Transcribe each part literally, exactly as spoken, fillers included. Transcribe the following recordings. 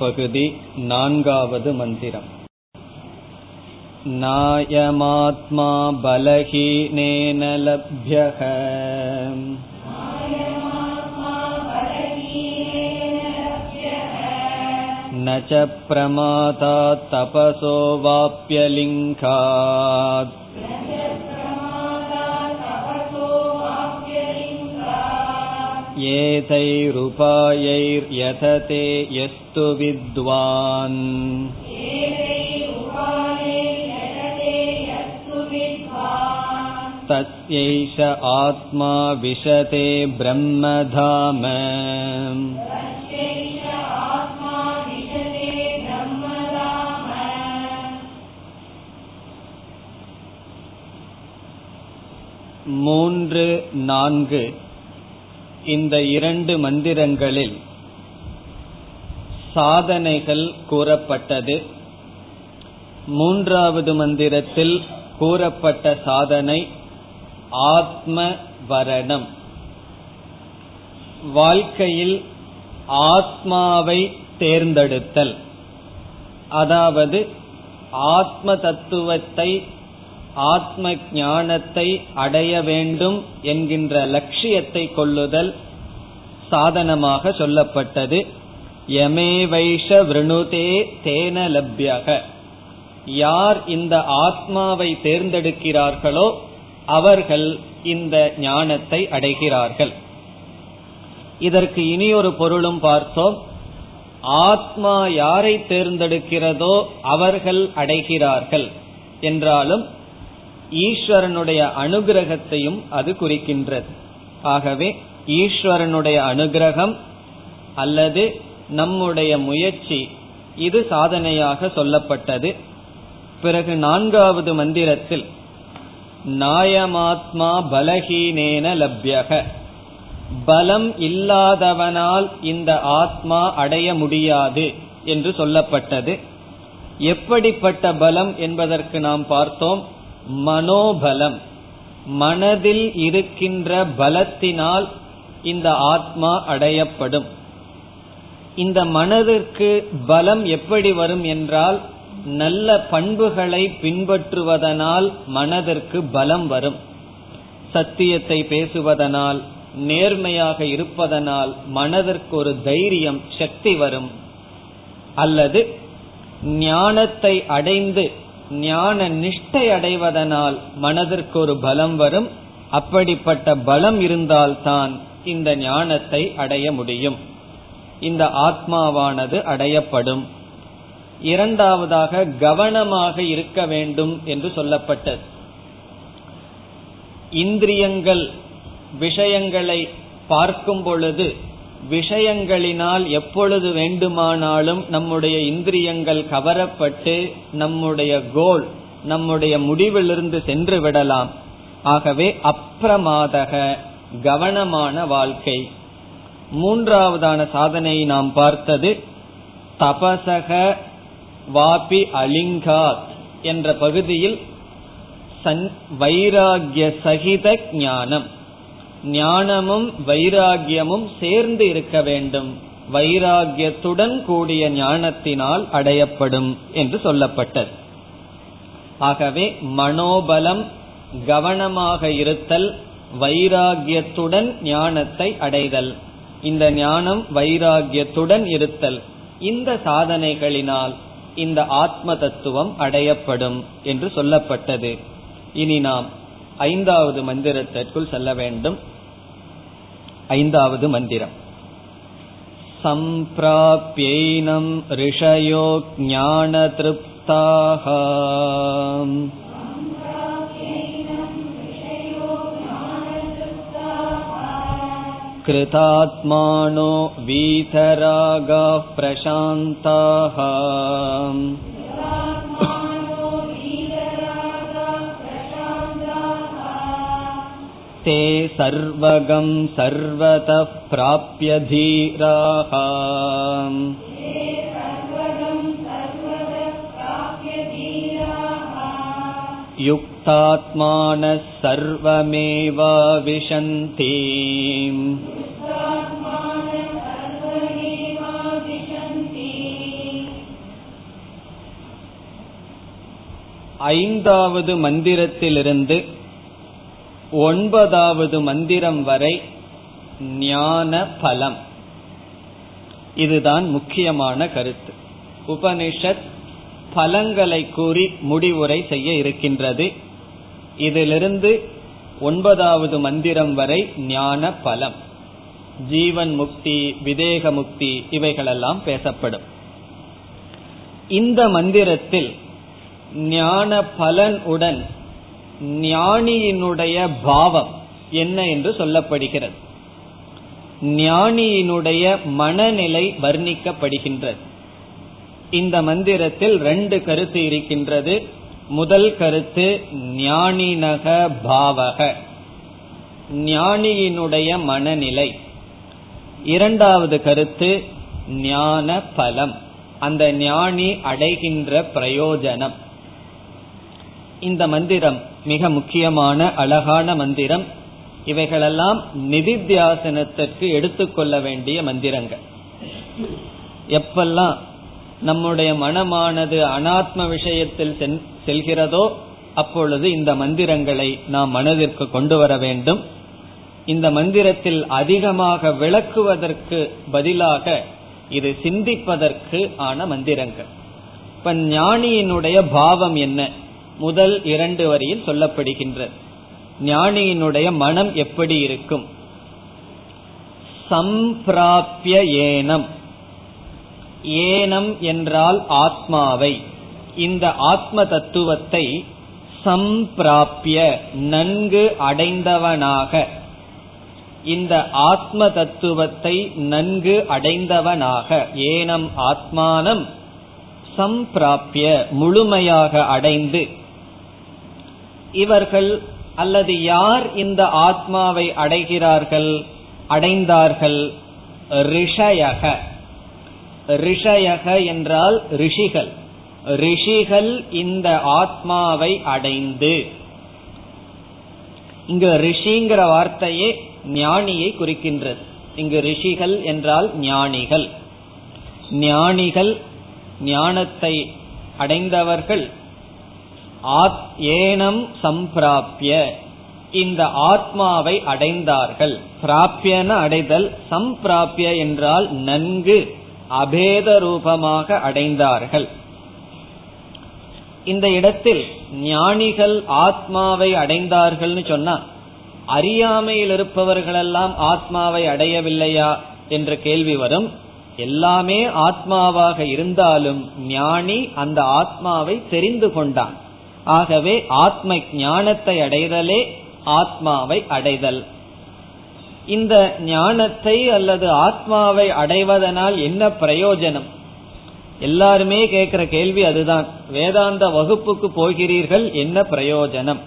பகுதி நான்காவது மந்திரம். நாயமாத்மா பலஹீனேன லப்யஹ நச பிரமாதா தபசோ வாப்யலிங்காத் ஏதைருபாயைர் யததே யஸ்து வித்வான். தஸ்யைஷ ஆத்மா விஷதே பிரம்மதாம மூன்று நான்கு இந்த இரண்டு மந்திரங்களில் சாதனைகள் கூறப்பட்டது. மூன்றாவது மந்திரத்தில் கூறப்பட்ட சாதனை ஆத்ம வரணம். வாழ்க்கையில் ஆத்மாவை தேர்ந்தெடுத்தல், அதாவது ஆத்ம தத்துவத்தை ஆத்ம ஞானத்தை அடைய வேண்டும் என்கின்ற லட்சியத்தை கொள்ளுதல் சாதனமாக சொல்லப்பட்டது. யமே வைஷ விருணுதே தேன லப்யக, யார் இந்த ஆத்மாவை தேர்ந்தெடுக்கிறார்களோ அவர்கள் இந்த ஞானத்தை அடைகிறார்கள். இதற்கு இனி ஒரு பொருளும் பார்த்தோம். ஆத்மா யாரை தேர்ந்தெடுக்கிறதோ அவர்கள் அடைகிறார்கள் என்றாலும் ஈஸ்வரனுடைய அனுகிரகத்தையும் அது குறிக்கின்றது. ஆகவே ஈஸ்வரனுடைய அனுகிரகம் அல்லது நம்முடைய முயற்சி இது சாதனையாக சொல்லப்பட்டது. பிறகு நான்காவது மந்திரத்தில் நாயமாத்மா பலஹீனேன லப்யக, பலம் இல்லாதவனால் இந்த ஆத்மா அடைய முடியாது என்று சொல்லப்பட்டது. எப்படிப்பட்ட பலம் என்பதற்கு நாம் பார்த்தோம், மனோபலம், மனதில் இருக்கின்ற பலத்தினால் இந்த ஆத்மா அடையப்படும். இந்த மனதிற்கு பலம் எப்படி வரும் என்றால் நல்ல பண்புகளை பின்பற்றுவதனால் மனதிற்கு பலம் வரும். சத்தியத்தை பேசுவதனால், நேர்மையாக இருப்பதனால் மனதிற்கு ஒரு தைரியம் சக்தி வரும். அல்லது ஞானத்தை அடைந்து ஞான நிஷ்டை அடைவதனால் மனதிற்கு ஒரு பலம் வரும். அப்படிப்பட்ட பலம் இருந்தால்தான் இந்த ஞானத்தை அடைய முடியும், இந்த ஆத்மாவானது அடையப்படும். இரண்டாவதாக கவனமாக இருக்க வேண்டும் என்று சொல்லப்பட்டது. இந்திரியங்கள் விஷயங்களை பார்க்கும் பொழுது விஷயங்களினால் எப்பொழுது வேண்டுமானாலும் நம்முடைய இந்திரியங்கள் கவரப்பட்டு நம்முடைய கோல், நம்முடைய முடிவிலிருந்து சென்று விடலாம். ஆகவே அப்பிரமாதக, கவனமான வாழ்க்கை. மூன்றாவதான சாதனையை நாம் பார்த்தது தபசக வாபி அலிங்காத் என்ற பகுதியில் வைராகிய சகித ஞானம், ஞானமும் வைராகியமும் சேர்ந்து இருக்க வேண்டும். வைராகியத்துடன் கூடிய ஞானத்தினால் அடையப்படும் என்று சொல்லப்பட்டது. ஆகவே மனோபலம், கவனமாக இருத்தல், வைராகியத்துடன் ஞானத்தை அடைதல், இந்த ஞானம் வைராகியத்துடன் இருத்தல், இந்த சாதனைகளினால் இந்த ஆத்ம தத்துவம் அடையப்படும் என்று சொல்லப்பட்டது. இனி நாம் ஐந்தாவது மந்திரத்திற்குள் செல்ல வேண்டும். ஐந்தாவது மந்திரம் சம்பிராப்யைனம் ரிஷயோ ஞான திருப்தாக கிருதாத்மானோ வீதராகா பிரசாந்தாக தே சர்வகம் சர்வதஃ ப்ராப்ய தீராஹ. யுக்தாத்மானः சர்வமேவாவிஷந்தி ஐந்தாவது மந்திரத்திலிருந்து ஒன்பதாவது மந்திரம் வரை ஞான பலம். இதுதான் முக்கியமான கருத்து. உபனிஷத் பலங்களை கூறி முடிவுரை செய்ய இருக்கின்றது. இதிலிருந்து ஒன்பதாவது மந்திரம் வரை ஞான பலம், ஜீவன் முக்தி, விதேக முக்தி இவைகளெல்லாம் பேசப்படும். இந்த மந்திரத்தில் ஞான பலன் உடன் ஞானியினுடைய பாவம் என்ன என்று சொல்லப்படுகிறது. ஞானியினுடைய மனநிலை வர்ணிக்கப்படுகின்றது. இந்த மந்திரத்தில் ரெண்டு கருத்து இருக்கின்றது. முதல் கருத்து ஞானினக பாவக, ஞானியினுடைய மனநிலை. இரண்டாவது கருத்து ஞான பலம், அந்த ஞானி அடைகின்ற பிரயோஜனம். இந்த மந்திரம் மிக முக்கியமான அழகான மந்திரம். இவைகளெல்லாம் நிதித்தியாசனத்திற்கு எடுத்துக்கொள்ள வேண்டிய மந்திரங்கள். எப்பெல்லாம் நம்முடைய மனமானது அனாத்ம விஷயத்தில் செல்கிறதோ அப்பொழுது இந்த மந்திரங்களை நாம் மனதிற்கு கொண்டு வர வேண்டும். இந்த மந்திரத்தில் அதிகமாக விளக்குவதற்கு பதிலாக இது சிந்திப்பதற்கு ஆன மந்திரங்கள். இப்ப ஞானியினுடைய பாவம் என்ன முதல் இரண்டு வரியில் சொல்லப்படுகின்றது. ஞானியினுடைய மனம் எப்படி இருக்கும்? சம்பிராப்ய ஏனம், ஏனம் என்றால் ஆத்மாவை, இந்த ஆத்ம தத்துவத்தை சம்பிராப்ய நன்கு அடைந்தவனாக, இந்த ஆத்ம தத்துவத்தை நன்கு அடைந்தவனாக, ஏனம் ஆத்மானம் சம்பிராப்ய முழுமையாக அடைந்து, இவர்கள் அல்லது யார் இந்த ஆத்மாவை அடைகிறார்கள் அடைந்தார்கள்? ரிஷயக, ரிஷயக என்றால் ரிஷிகள், ரிஷிகள் இந்த ஆத்மாவை அடைந்து. இங்கு ரிஷிங்கிற வார்த்தையே ஞானியை குறிக்கின்றது. இங்கு ரிஷிகள் என்றால் ஞானிகள், ஞானிகள் ஞானத்தை அடைந்தவர்கள். ஏனம் சம்பிராப்ய இந்த ஆத்மாவை அடைந்தார்கள். பிராப்யன அடைதல், சம்பிராப்ய என்றால் நன்கு அபேத ரூபமாக அடைந்தார்கள். இந்த இடத்தில் ஞானிகள் ஆத்மாவை அடைந்தார்கள்னு சொன்னா அறியாமையில் இருப்பவர்களெல்லாம் ஆத்மாவை அடையவில்லையா என்ற கேள்வி வரும். எல்லாமே ஆத்மாவாக இருந்தாலும் ஞானி அந்த ஆத்மாவை தெரிந்து கொண்டான். ஆகவே ஆத்ம ஞானத்தை அடைதலே ஆத்மாவை அடைதல். இந்த ஞானத்தை அல்லது ஆத்மாவை அடைவதனால் என்ன பிரயோஜனம்? எல்லாருமே கேட்கிற கேள்வி அதுதான். வேதாந்த வகுப்புக்கு போகிறீர்கள், என்ன பிரயோஜனம்?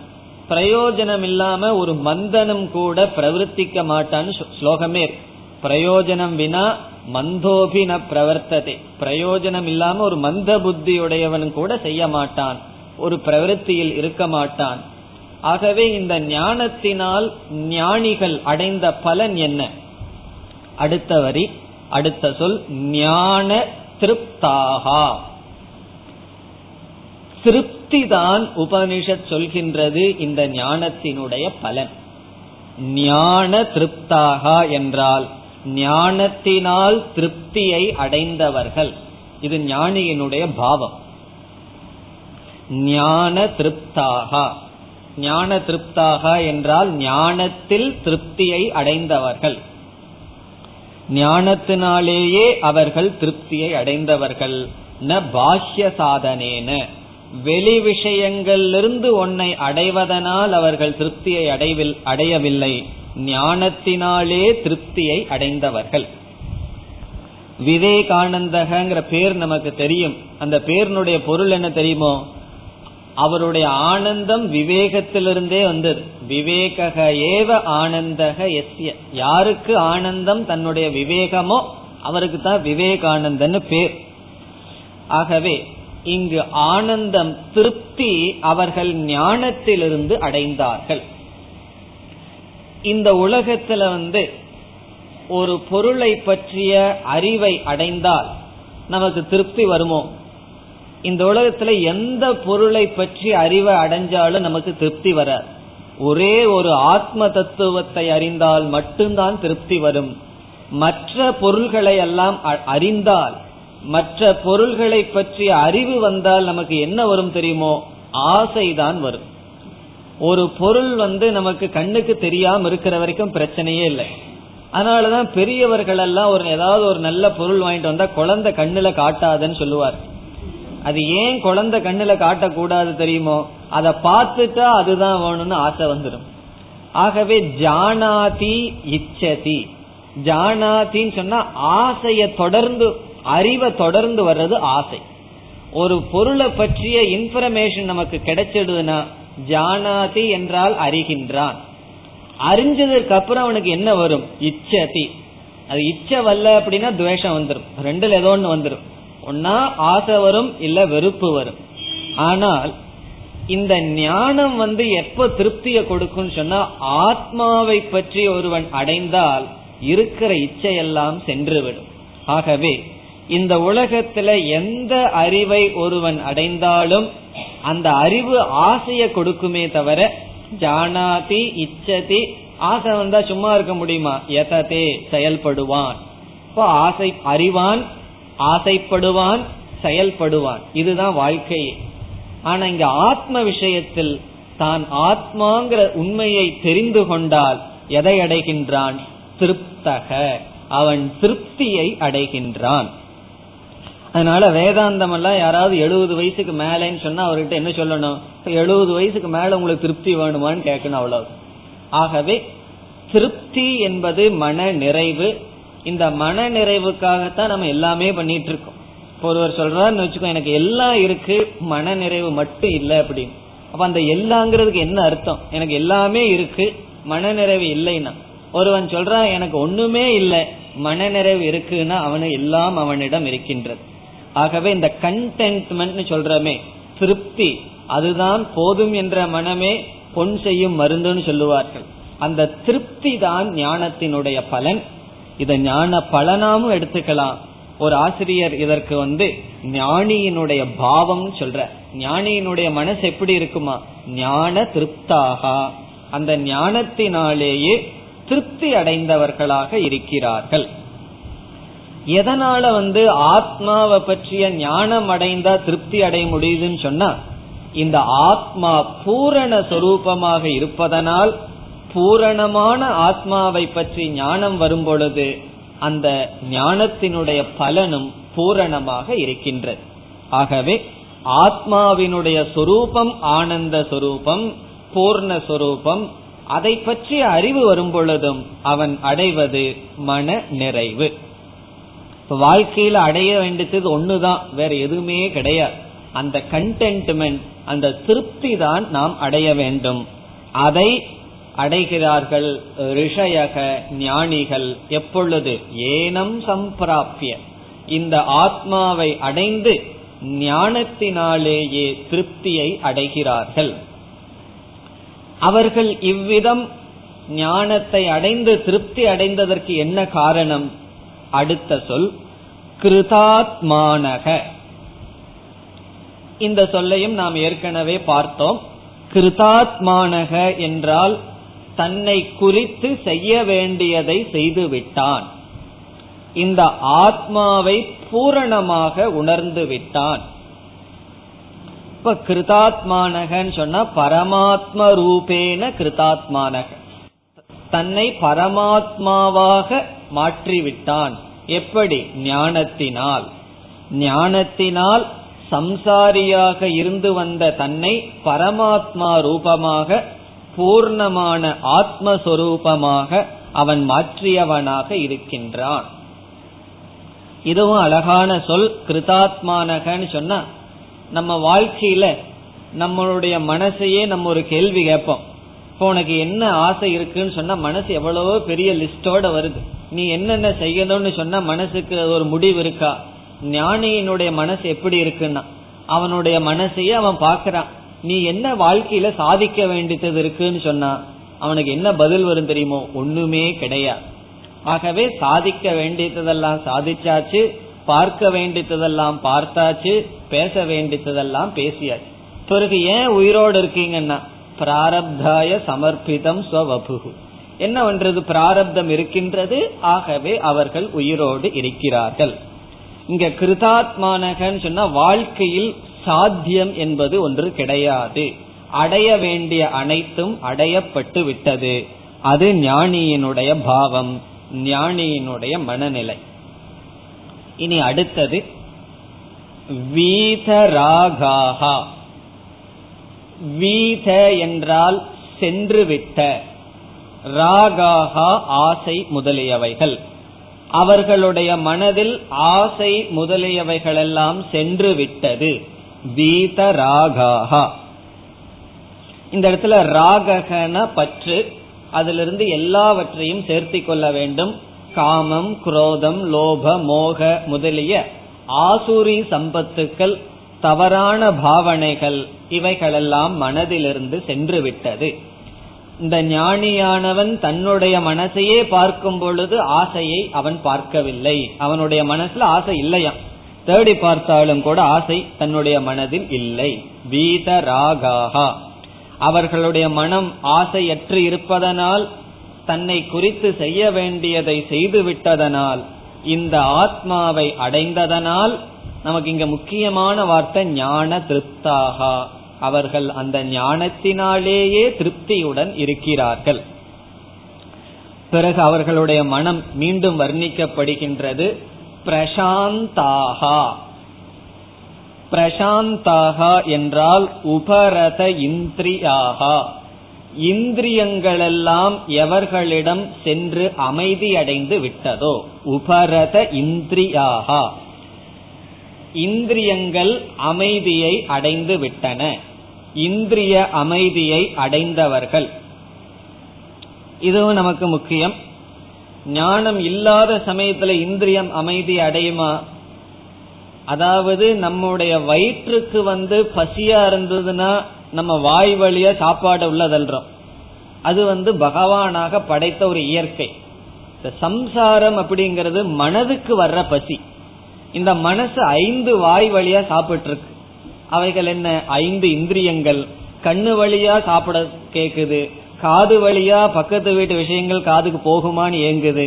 பிரயோஜனம் இல்லாம ஒரு மந்தனும் கூட பிரவர்த்திக்க மாட்டான்னு ஸ்லோகமே இருக்கு. பிரயோஜனம் வினா மந்தோபின பிரவர்த்ததே, பிரயோஜனம் இல்லாம ஒரு மந்த புத்தியுடையவன் கூட செய்ய மாட்டான், ஒரு பிரவருத்தியில் இருக்க மாட்டான். ஆகவே இந்த ஞானத்தினால் ஞானிகள் அடைந்த பலன் என்ன? அடுத்த வரி, அடுத்த சொல் ஞான திருப்தாகா. திருப்தி தான் உபனிஷத் சொல்கின்றது இந்த ஞானத்தினுடைய பலன். ஞான திருப்தாகா என்றால் ஞானத்தினால் திருப்தியை அடைந்தவர்கள். இது ஞானியினுடைய பாவம். ஞான திருப்தாகா, ஞான திருப்தாகா என்றால் ஞானத்தில் திருப்தியை அடைந்தவர்கள். ஞானத்தினாலேயே அவர்கள் திருப்தியை அடைந்தவர்கள். ந பாஹ்ய சாதனேன, வெளி விஷயங்களிலிருந்து ஒன்றை அடைவதனால் அவர்கள் திருப்தியை அடைவில் அடையவில்லை, ஞானத்தினாலே திருப்தியை அடைந்தவர்கள். விவேகானந்தகங்கிற பேர் நமக்கு தெரியும். அந்த பேருனுடைய பொருள் என்ன தெரியுமோ? அவருடைய ஆனந்தம் விவேகத்திலிருந்தே வந்தது. விவேக ஏவ ஆனந்தக எஸ்ய, யாருக்கு ஆனந்தம் தன்னுடைய விவேகமோ அவருக்கு தான் விவேகானந்தன்னு பேர். ஆகவே இங்கு ஆனந்தம், திருப்தி அவர்கள் ஞானத்திலிருந்து அடைந்தார்கள். இந்த உலகத்துல வந்து ஒரு பொருளை பற்றிய அறிவை அடைந்தால் நமக்கு திருப்தி வருமோ? இந்த உலகத்துல எந்த பொருளை பற்றி அறிவை அடைஞ்சாலும் நமக்கு திருப்தி வராது. ஒரே ஒரு ஆத்ம தத்துவத்தை அறிந்தால் மட்டும்தான் திருப்தி வரும். மற்ற பொருள்களை எல்லாம் அறிந்தால், மற்ற பொருள்களை பற்றிய அறிவு வந்தால் நமக்கு என்ன வரும் தெரியுமோ? ஆசைதான் வரும். ஒரு பொருள் வந்து நமக்கு கண்ணுக்கு தெரியாம இருக்கிற வரைக்கும் பிரச்சனையே இல்லை. அதனாலதான் பெரியவர்கள் எல்லாம் ஒரு ஏதாவது ஒரு நல்ல பொருள் வாங்கிட்டு வந்தா குழந்தை கண்ணுல காட்டாதுன்னு சொல்லுவார். அது ஏன் குழந்தை கண்ணுல காட்டக்கூடாது தெரியுமோ? அதை பார்த்துட்டா அதுதான் வேணும்னு ஆசை வந்துடும். ஆகவே ஜானாதி இச்சதி, ஜானாதின்னு சொன்னா ஆசைய தொடர்ந்து, அறிவை தொடர்ந்து வர்றது ஆசை. ஒரு பொருளை பற்றிய இன்ஃபர்மேஷன் நமக்கு கிடைச்சிடுதுன்னா ஜானாதி என்றால் அறிகின்றான். அறிஞ்சதற்கு அப்புறம் அவனுக்கு என்ன வரும்? இச்சதி. அது இச்ச வல்ல அப்படின்னா துவேஷம் வந்துடும். ரெண்டுல ஏதோ ஒன்று வந்துடும். ஒன்னா ஆசை வரும், இல்ல வெறுப்பு வரும். ஆனால் இந்த ஞானம் வந்து எப்ப திருப்தியை கொடுக்கும் சொன்னா, ஆத்மாவை பற்றி ஒருவன் அடைந்தால் இருக்கிற இச்சையெல்லாம் சென்றுவிடும். ஆகவே இந்த உலகத்துல எந்த அறிவை ஒருவன் அடைந்தாலும் அந்த அறிவு ஆசையை கொடுக்குமே தவிர, ஜானாதி இச்சதி ஆசை வந்தா சும்மா இருக்க முடியுமா? யததே செயல்படுவான். இப்போ ஆசை அறிவான், ஆசைப்படுவான், செயல்படுவான். இதுதான் வாழ்க்கையே. ஆனா இங்க ஆத்ம விஷயத்தில் தான் ஆத்மாங்கிற உண்மையை தெரிந்து கொண்டால் எதை அடைகின்றான்? திருப்தக, அவன் திருப்தியை அடைகின்றான். அதனால வேதாந்தம் எல்லாம் யாராவது எழுபது வயசுக்கு மேலேன்னு சொன்னா அவர்கிட்ட என்ன சொல்லணும்? எழுபது வயசுக்கு மேல உங்களுக்கு திருப்தி வேணுமான்னு கேட்கணும், அவ்வளவு. ஆகவே திருப்தி என்பது மன நிறைவு. இந்த மன நிறைவுக்காகத்தான் நம்ம எல்லாமே பண்ணிட்டு இருக்கோம். ஒருவர் சொல்றாருன்னு வச்சுக்கோ, எனக்கு எல்லாம் இருக்கு, மன நிறைவு மட்டும் இல்லை அப்படின்னு. அப்ப அந்த எல்லாங்கிறதுக்கு என்ன அர்த்தம்? எனக்கு எல்லாமே இருக்கு, மன நிறைவு இல்லைன்னா. ஒருவன் சொல்றான் எனக்கு ஒண்ணுமே இல்லை, மன நிறைவு இருக்குன்னா அவனு எல்லாம் அவனிடம் இருக்கின்றது. ஆகவே இந்த கண்டென்ட்மெண்ட்னு சொல்றமே, திருப்தி, அதுதான் போதும் என்ற மனமே பொன் செய்யும் மருந்துன்னு சொல்லுவார்கள். அந்த திருப்தி தான் ஞானத்தினுடைய பலன். இதை ஞான பலனாகவும் எடுத்துக்கலாம். ஒரு ஆசிரியர் இதற்கு வந்து ஞானியினுடைய பாவம் சொல்ற, ஞானியினுடைய மனசு எப்படி இருக்குமா? ஞான திருப்தாக, அந்த ஞானத்தினாலேயே திருப்தி அடைந்தவர்களாக இருக்கிறார்கள். எதனால வந்து ஆத்மாவை பற்றிய ஞானம் அடைந்தா திருப்தி அடைய முடியுதுன்னு சொன்னா, இந்த ஆத்மா பூரண சொரூபமாக இருப்பதனால் பூரணமான ஆத்மாவை பற்றி ஞானம் வரும் பொழுது அந்த ஞானத்தினுடைய பலனும் பூரணமாக இருக்கின்றது. ஆகவே ஆத்மாவினுடைய சொரூபம் ஆனந்த சொரூபம், பூர்ணஸ்வரூபம். அதை பற்றிய அறிவு வரும் பொழுதும் அவன் அடைவது மன நிறைவு. வாழ்க்கையில அடைய வேண்டியது ஒண்ணுதான், வேற எதுவுமே கிடையாது. அந்த கண்டென்ட்மெண்ட், அந்த திருப்தி தான் நாம் அடைய வேண்டும். அதை அடைகிறார்கள் ரிஷயக ஞானிகள். எப்பொழுது? ஏனம் சம்பிராப்திய, இந்த ஆத்மாவை அடைந்து ஞானத்தினாலேயே திருப்தியை அடைகிறார்கள். அவர்கள் இவ்விதம் ஞானத்தை அடைந்து திருப்தி அடைந்ததற்கு என்ன காரணம்? அடுத்த சொல் கிருதாத்மானக. இந்த சொல்லையும் நாம் ஏற்கனவே பார்த்தோம். கிருதாத்மானக என்றால் தன்னை குறித்து செய்ய வேண்டியதை செய்துவிட்டான். இந்த ஆத்மாவை பூரணமாக உணர்ந்து விட்டான். இப்ப கிருதாத்மானகன்னு சொன்னா பரமாத்ம ரூபேன கிருதாத்மானக, தன்னை பரமாத்மாவாக மாற்றிவிட்டான். எப்படி? ஞானத்தினால். ஞானத்தினால் சம்சாரியாக இருந்து வந்த தன்னை பரமாத்மா ரூபமாக, பூர்ணமான ஆத்மஸ்வரூபமாக அவன் மாற்றியவனாக இருக்கின்றான். இதுவும் அழகான சொல் கிருதாத்மானகன்னு சொன்னா, நம்ம வாழ்க்கையில நம்மளுடைய மனசையே நம்ம ஒரு கேள்வி கேட்போம். இப்போ உனக்கு என்ன ஆசை இருக்குன்னு சொன்னா மனசு எவ்வளவோ பெரிய லிஸ்டோட வருது. நீ என்னென்ன செய்யணும்னு சொன்னா மனசுக்கு ஒரு முடிவு இருக்கா? ஞானியினுடைய மனசு எப்படி இருக்குன்னா, அவனுடைய மனசையே அவன் பாக்குறான். நீ என்ன வாழ்க்கையில சாதிக்க வேண்டியது இருக்குன்னு சொன்னா அவனுக்கு என்ன பதில் வரும் தெரியுமோ? ஒண்ணுமே கிடையாது. ஆகவே சாதிக்க வேண்டியதெல்லாம் சாதிச்சாச்சு, பார்க்க வேண்டியதெல்லாம் பார்த்தாச்சு, பேச வேண்டியதெல்லாம் பேசியாச்சு. பிறகு ஏன் உயிரோடு இருக்கீங்கன்னா பிராரப்தாய சமர்ப்பிதம் ஸ்வவபுகு, என்னவென்றது பிராரப்தம் இருக்கின்றது, ஆகவே அவர்கள் உயிரோடு இருக்கிறார்கள். இங்க கிருதாத்மானகன்னு சொன்னா வாழ்க்கையில் சாத்தியம் என்பது ஒன்று கிடையாது, அடைய வேண்டிய அனைத்தும் அடையப்பட்டு விட்டது. அது ஞானியினுடைய பாவம், ஞானியினுடைய மனநிலை. இனி அடுத்தது வீதராகாஹா. வீத என்றால் சென்றுவிட்ட, ராகாஹா ஆசை முதலியவைகள். அவர்களுடைய மனதில் ஆசை முதலியவைகளெல்லாம் சென்று விட்டது. வீத ராகாஹா, இந்த இடத்துல ராககன பற்று, அதிலிருந்து எல்லாவற்றையும் சேர்த்தி கொள்ள வேண்டும். காமம், குரோதம், லோப, மோக முதலிய ஆசூரி சம்பத்துக்கள், தவறான பாவனைகள், இவைகளெல்லாம் மனதிலிருந்து சென்று விட்டது. இந்த ஞானியானவன் தன்னுடைய மனசையே பார்க்கும் பொழுது ஆசையை அவன் பார்க்கவில்லை, அவனுடைய மனசுல ஆசை இல்லையா, தேடி பார்த்தாலும் கூட ஆசை தன்னுடைய மனதில் இல்லை. வீத ராகாஹா, அவர்களுடைய மனம் ஆசையற்று இருப்பதனால், தன்னை குறித்து செய்ய வேண்டியதை செய்து விட்டதனால், இந்த ஆத்மாவை அடைந்ததனால், நமக்கு இங்க முக்கியமான வார்த்தை ஞான திருப்தாகா, அவர்கள் அந்த ஞானத்தினாலேயே திருப்தியுடன் இருக்கிறார்கள். பிறகு அவர்களுடைய மனம் மீண்டும் வர்ணிக்கப்படுகின்றது பிரசாந்தாகா. பிரசாந்தாகா என்றால் உபரத இந்திரியாகா, இந்திரியங்களெல்லாம் எவர்களிடம் சென்று அமைதியடைந்து விட்டதோ உபரத இந்திரியாகா, இந்திரியங்கள் அமைதியை அடைந்து விட்டன. இந்திரிய அமைதியை அடைந்தவர்கள், இதுவும் நமக்கு முக்கியம். ஞானம் இல்லாத சமயத்துல இந்திரியம் அமைதி அடையுமா? அதாவது நம்முடைய வயிற்றுக்கு வந்து பசியா இருந்ததுன்னா நம்ம வாய் வழியா சாப்பாடு உள்ளதல்றோம், அது வந்து பகவானாக படைத்த ஒரு இயற்கை. இந்த சம்சாரம் அப்படிங்கிறது மனதுக்கு வர்ற பசி. இந்த மனசு ஐந்து வாய் வழியா சாப்பிட்டு இருக்கு, அவைகள் என்ன, ஐந்து இந்திரியங்கள். கண்ணு வழியா சாப்பிட கேக்குது, காது வழியா பக்கத்து வீட்டு விஷயங்கள் காதுக்கு போகுமான்னு ஏங்குது,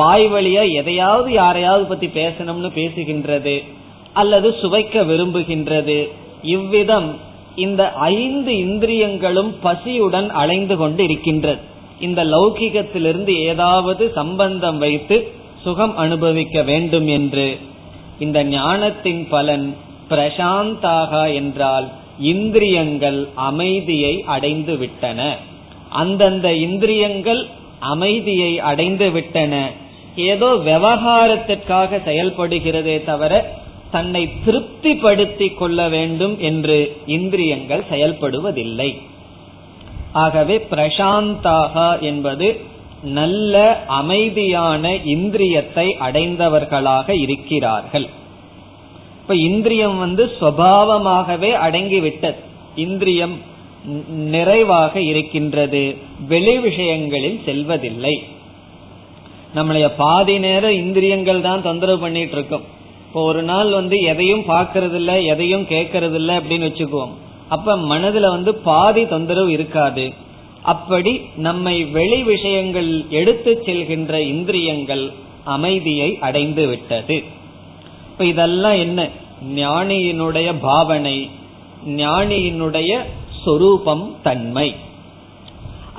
வாய் வழியா எதையாவது யாரையாவது பத்தி பேசணும்னு பேசுகின்றது அல்லது சுவைக்க விரும்புகின்றது. இவ்விதம் இந்த ஐந்து இந்திரியங்களும் பசியுடன் அலைந்து கொண்டு இருக்கின்றது. இந்த லௌகிகத்திலிருந்து ஏதாவது சம்பந்தம் வைத்து சுகம் அனுபவிக்க வேண்டும் என்று. இந்த ஞானத்தின் பலன் பிரசாந்தாக என்றால் இந்திரியங்கள் அமைதியை அடைந்து விட்டன. அந்தந்த இந்திரியங்கள் அமைதியை அடைந்து விட்டன. ஏதோ விவகாரத்திற்காக செயல்படுகிறதே தவிர தன்னை திருப்திப்படுத்தி கொள்ள வேண்டும் என்று இந்திரியங்கள் செயல்படுவதில்லை. ஆகவே பிரசாந்தாக என்பது நல்ல அமைதியான இந்திரியத்தை அடைந்தவர்களாக இருக்கிறார்கள். இப்ப இந்திரியம் வந்து சுபாவமாகவே அடங்கிவிட்டது, இந்திரியம் நிறைவாக இருக்கின்றது, வெளி விஷயங்களில் செல்வதில்லை. நம்மளைய பாதி நேரம் இந்திரியங்கள் தான் தொந்தரவு பண்ணிட்டு இருக்கோம். இப்போ ஒரு நாள் வந்து எதையும் பார்க்கறதில்ல, எதையும் கேட்கறதில்ல அப்படின்னு வச்சுக்குவோம், அப்ப மனதுல வந்து பாதி தொந்தரவு இருக்காது. அப்படி நம்மை வெளி விஷயங்கள் எடுத்து செல்கின்ற இந்திரியங்கள் அமைதியை அடைந்து விட்டது. இப்ப இதெல்லாம் என்ன, ஞானியினுடைய பாவனை, ஞானியினுடைய சொரூபம் தன்மை.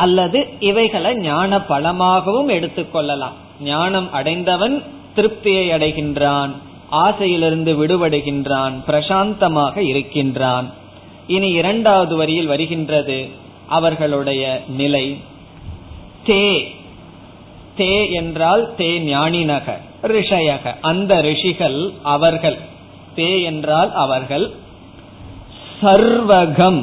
அல்லது இவைகளை ஞான பலமாகவும் எடுத்துக்கொள்ளலாம். ஞானம் அடைந்தவன் திருப்தியை அடைகின்றான், ஆசையிலிருந்து விடுபடுகின்றான், பிரசாந்தமாக இருக்கின்றான். இனி இரண்டாவது வரியில் வருகின்றது அவர்களுடைய நிலை. தே, தே என்றால் தே ஞானினக ரிஷயக, அந்த ரிஷிகள் அவர்கள், தே என்றால் அவர்கள். சர்வகம்,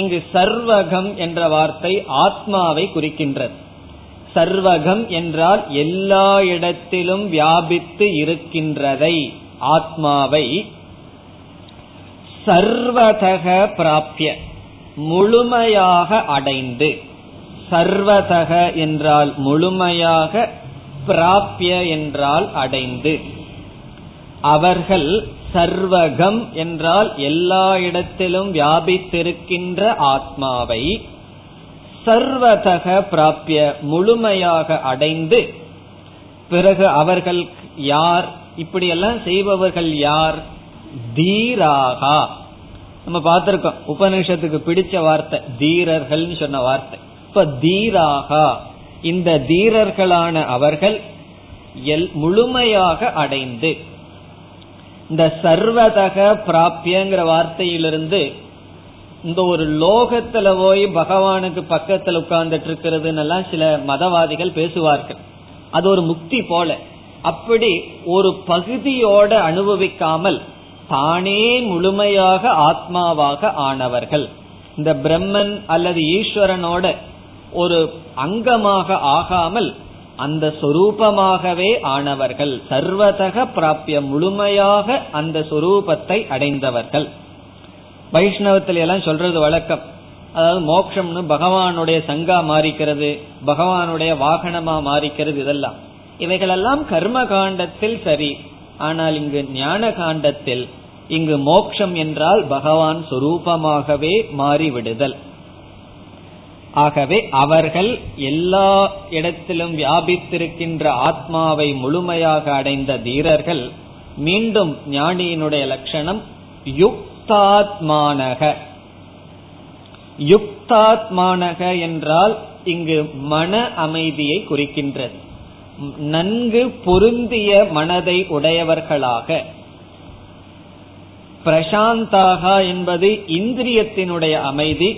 இங்கு சர்வகம் என்ற வார்த்தை ஆத்மாவை குறிக்கின்றது. சர்வகம் என்றால் எல்லா இடத்திலும் வியாபித்து இருக்கின்றதை, ஆத்மாவை. சர்வதக பிராப்திய, முழுமையாக அடைந்து. சர்வதக என்றால் முழுமையாக, பிராப்திய என்றால் அடைந்து. அவர்கள் சர்வகம் என்றால் எல்லா இடத்திலும் வியாபித்திருக்கின்ற ஆத்மாவை சர்வதக பிராபிய முழுமையாக அடைந்து, பிறகு அவர்கள் யார், இப்படியெல்லாம் செய்பவர்கள் யார்? தீராகா. நம்ம பார்த்திருக்கோம் உபநிஷத்துக்கு பிடிச்ச வார்த்தை தீரர்கள் சொன்ன வார்த்தை. இப்ப தீராகா, இந்த தீரர்களான அவர்கள் முழுமையாக அடைந்து. இந்த சர்வதக பிராபியங்கிற வார்த்தையிலிருந்து இந்த ஒரு லோகத்துல போய் பகவானுக்கு பக்கத்துல உட்கார்ந்துட்டு இருக்கிறதுன்னு சில மதவாதிகள் பேசுவார்கள். அது ஒரு முக்தி போல. அப்படி ஒரு பகுதியோட அனுபவிக்காமல் தானே முழுமையாக ஆத்மாவாக ஆனவர்கள். இந்த பிரம்மன் அல்லது ஈஸ்வரனோட ஒரு அங்கமாக ஆகாமல் அந்த சொரூபமாகவே ஆனவர்கள். சர்வதக பிராபிய முழுமையாக அந்த சொரூபத்தை அடைந்தவர்கள். வைஷ்ணவத்தில எல்லாம் சொல்றது வழக்கம், அதாவது மோட்சம்னு பகவானுடைய சங்கா மாறிக்கிறது, பகவானுடைய வாகனமா மாறிக்கிறது. இதெல்லாம் இவைகளெல்லாம் கர்ம காண்டத்தில் சரி. ஆனால் இங்கு ஞான காண்டத்தில் இங்கு மோட்சம் என்றால் பகவான் சொரூபமாகவே மாறிவிடுதல். ஆகவே அவர்கள் எல்லா இடத்திலும் வியாபித்திருக்கின்ற ஆத்மாவை முழுமையாக அடைந்த தீரர்கள். மீண்டும் ஞானியினுடைய லட்சணம் யுக்தாத்மானக. யுக்தாத்மானக என்றால் இங்கு மன அமைதியை குறிக்கின்றது. நன்கு பொருந்திய மனதை உடையவர்களாக. பிரசாந்தாக என்பது இந்திரியத்தினுடைய அமைதி,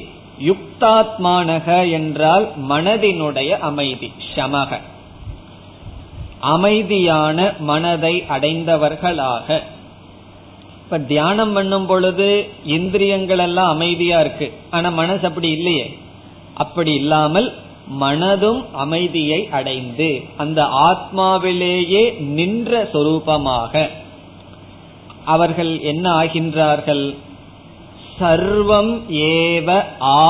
யுக்தாத்மானக என்றால் மனதினுடைய அமைதி. சமக அமைதியான மனதை அடைந்தவர்களாக. இப்ப தியானம் பண்ணும் பொழுது இந்திரியங்கள் எல்லாம் அமைதியா இருக்கு, ஆனா மனசு அப்படி இல்லையே. அப்படி இல்லாமல் மனதும் அமைதியை அடைந்து அந்த ஆத்மாவிலேயே நின்ற சொரூபமாக அவர்கள் என்ன ஆகின்றார்கள்? சர்வம் ஏவ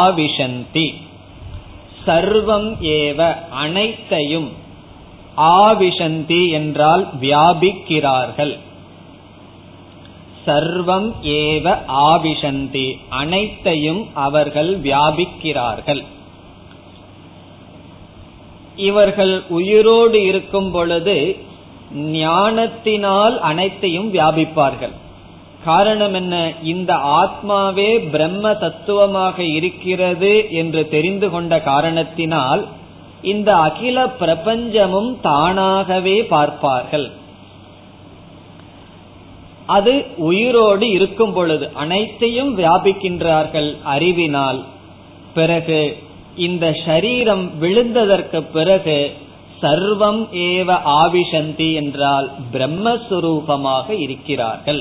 ஆவிஷந்தி. சர்வம் ஏவ அனைத்தையும், ஆவிஷந்தி என்றால் வியாபிக்கிறார்கள். சர்வம் ஏவ ஆவிஷந்தி அனைத்தையும் அவர்கள் வியாபிக்கிறார்கள். இவர்கள் உயிரோடு இருக்கும் பொழுது ஞானத்தினால் அனைத்தையும் வியாபிப்பார்கள். காரணம் என்ன? இந்த ஆத்மாவே பிரம்ம தத்துவமாக இருக்கிறது என்று தெரிந்து கொண்ட காரணத்தினால் இந்த அகில பிரபஞ்சமும் தானாகவே பார்ப்பார்கள். அது உயிரோடு இருக்கும் பொழுது அனைத்தையும் வியாபிக்கின்றார்கள் அறிவினால். பிறகு இந்த சரீரம் விழுந்ததற்கு பிறகு சர்வம் ஏவ ஆவிஷந்தி என்றால் பிரம்மஸ்வரூபமாக இருக்கிறார்கள்,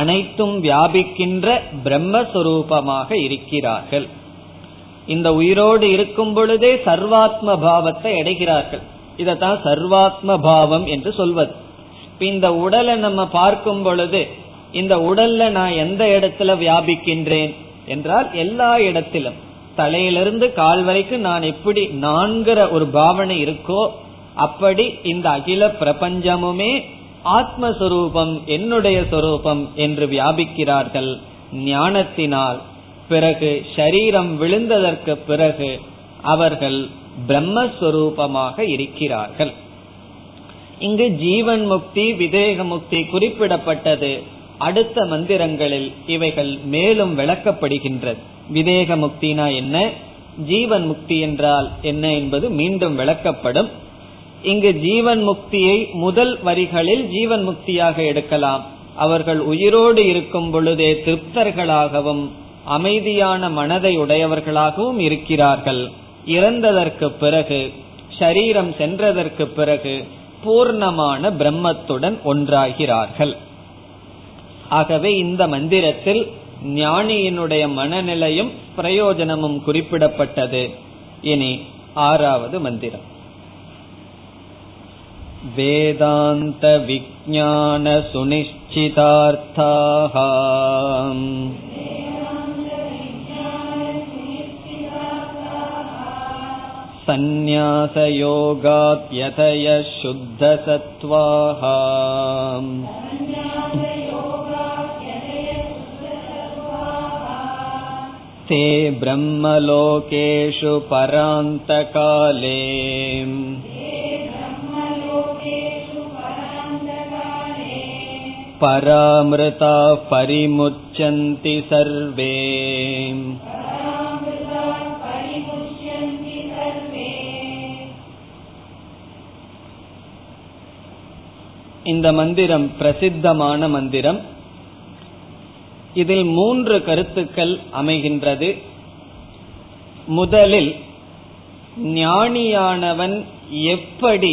அனைத்தும் வியாபிக்கின்ற பிரம்மஸ்வரூபமாக இருக்கிறார்கள். இந்த உயிரோடு இருக்கும் பொழுதே சர்வாத்ம பாவத்தை அடைகிறார்கள். இதைத்தான் சர்வாத்ம பாவம் என்று சொல்வது. இந்த உடலை நம்ம பார்க்கும் பொழுது இந்த உடல்ல நான் எந்த இடத்துல வியாபிக்கின்றேன் என்றால் எல்லா இடத்திலும், தலையிலிருந்து கால் வரைக்கும் நான் எப்படி நான்கிற ஒரு பாவனை இருக்கோ அப்படி இந்த அகில பிரபஞ்சமுமே ஆத்மஸ்வரூபம், என்னுடைய சொரூபம் என்று வியாபிக்கிறார்கள் ஞானத்தினால். பிறகு சரீரம் விழுந்ததற்கு பிறகு அவர்கள் பிரம்மஸ்வரூபமாக இருக்கிறார்கள். இங்கு ஜீவன் முக்தி, விதேக முக்தி குறிப்பிடப்பட்டது. அடுத்த மந்திரங்களில் இவைகள் மேலும் விளக்கப்படுகின்றது. விதேக முக்தினா என்ன, ஜீவன் முக்தி என்றால் என்ன என்பது மீண்டும் விளக்கப்படும். இங்கு ஜீவன் முக்தியை முதல் வரிகளில் ஜீவன் முக்தியாக எடுக்கலாம். அவர்கள் உயிரோடு இருக்கும் பொழுதே திருப்தர்களாகவும் அமைதியான மனதை உடையவர்களாகவும் இருக்கிறார்கள். இறந்ததற்கு பிறகு, சரீரம் சென்றதற்கு பிறகு பூர்ணமான பிரம்மத்துடன் ஒன்றாகிறார்கள். ஆகவே இந்த மந்திரத்தில் ஞானியினுடைய மனநிலையும் பிரயோஜனமும் குறிப்பிடப்பட்டது. இனி ஆறாவது மந்திரம். வேதாந்த விஞ்ஞான சுனிஷ்சிதார்த்தாஹ சந்நியாசயோகாத் யதய சுத்த சத்வாஹா. தே பிரம்மலோகேஷு பராந்தகாலே பராம்ருதா பரிமுச்சந்தி சர்வே. இந்த மந்திரம் பிரசித்தமான மந்திரம். இதில் மூன்று கருத்துக்கள் அமைகின்றது. முதலில் ஞானியானவன் எப்படி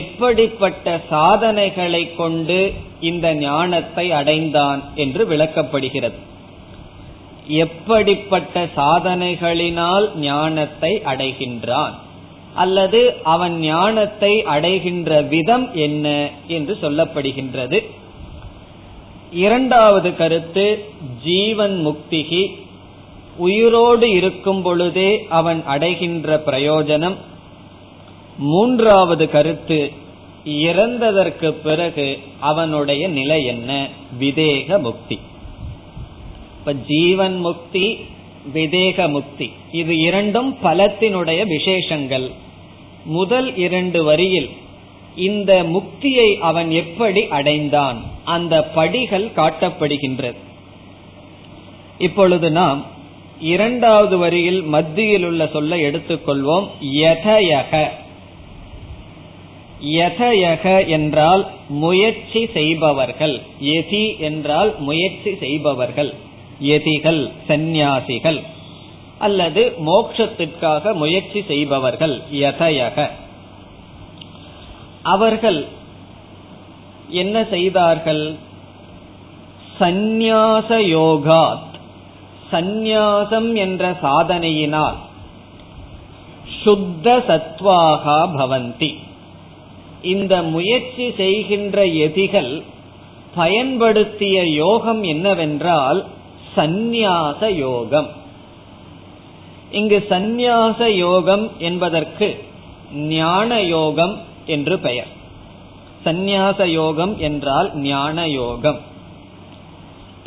எப்படிப்பட்ட சாதனைகளை கொண்டு இந்த ஞானத்தை அடைந்தான் என்று விளக்கப்படுகிறது. எப்படிப்பட்ட சாதனைகளினால் ஞானத்தை அடைகின்றான் அல்லது அவன் ஞானத்தை அடைகின்ற விதம் என்ன என்று சொல்லப்படுகின்றது. இரண்டாவது கருத்து ஜீவன் முக்திகி, உயிரோடு இருக்கும் பொழுதே அவன் அடைகின்ற பிரயோஜனம். மூன்றாவது கருத்து இறந்ததற்கு பிறகு அவனுடைய நிலை என்ன, விதேக முக்தி. இப்ப ஜீவன் முக்தி விதேக முக்தி இது இரண்டும் பலத்தினுடைய விசேஷங்கள். முதல் இரண்டு வரியில் இந்த முக்தியை அவன் எப்படி அடைந்தான், அந்த படிகள் காட்டப்படுகின்றது. இப்பொழுது நாம் இரண்டாவது வரியில் மத்தியில் உள்ள சொல்லை எடுத்துக்கொள்வோம். யதயக. யதயக என்றால் முயற்சி செய்பவர்கள், யதி என்றால் முயற்சி செய்பவர்கள், யதிகள் சந்நியாசிகள் அல்லது மோட்சத்திற்காக முயற்சி செய்பவர்கள். யதயக அவர்கள் என்ன செய்தார்கள்? சந்நியாச யோகாத், சந்நியாசம் என்ற சாதனையினால் சுத்த சத்வாகா பவந்தி. இந்த முயற்சி செய்கின்ற யதிகள் பயன்படுத்திய யோகம் என்னவென்றால் சந்நியாச யோகம். இங்கு சந்நியாச யோகம் என்பதற்கு ஞான யோகம் என்று பெயர். சந்நியாச யோகம் என்றால் ஞான யோகம்.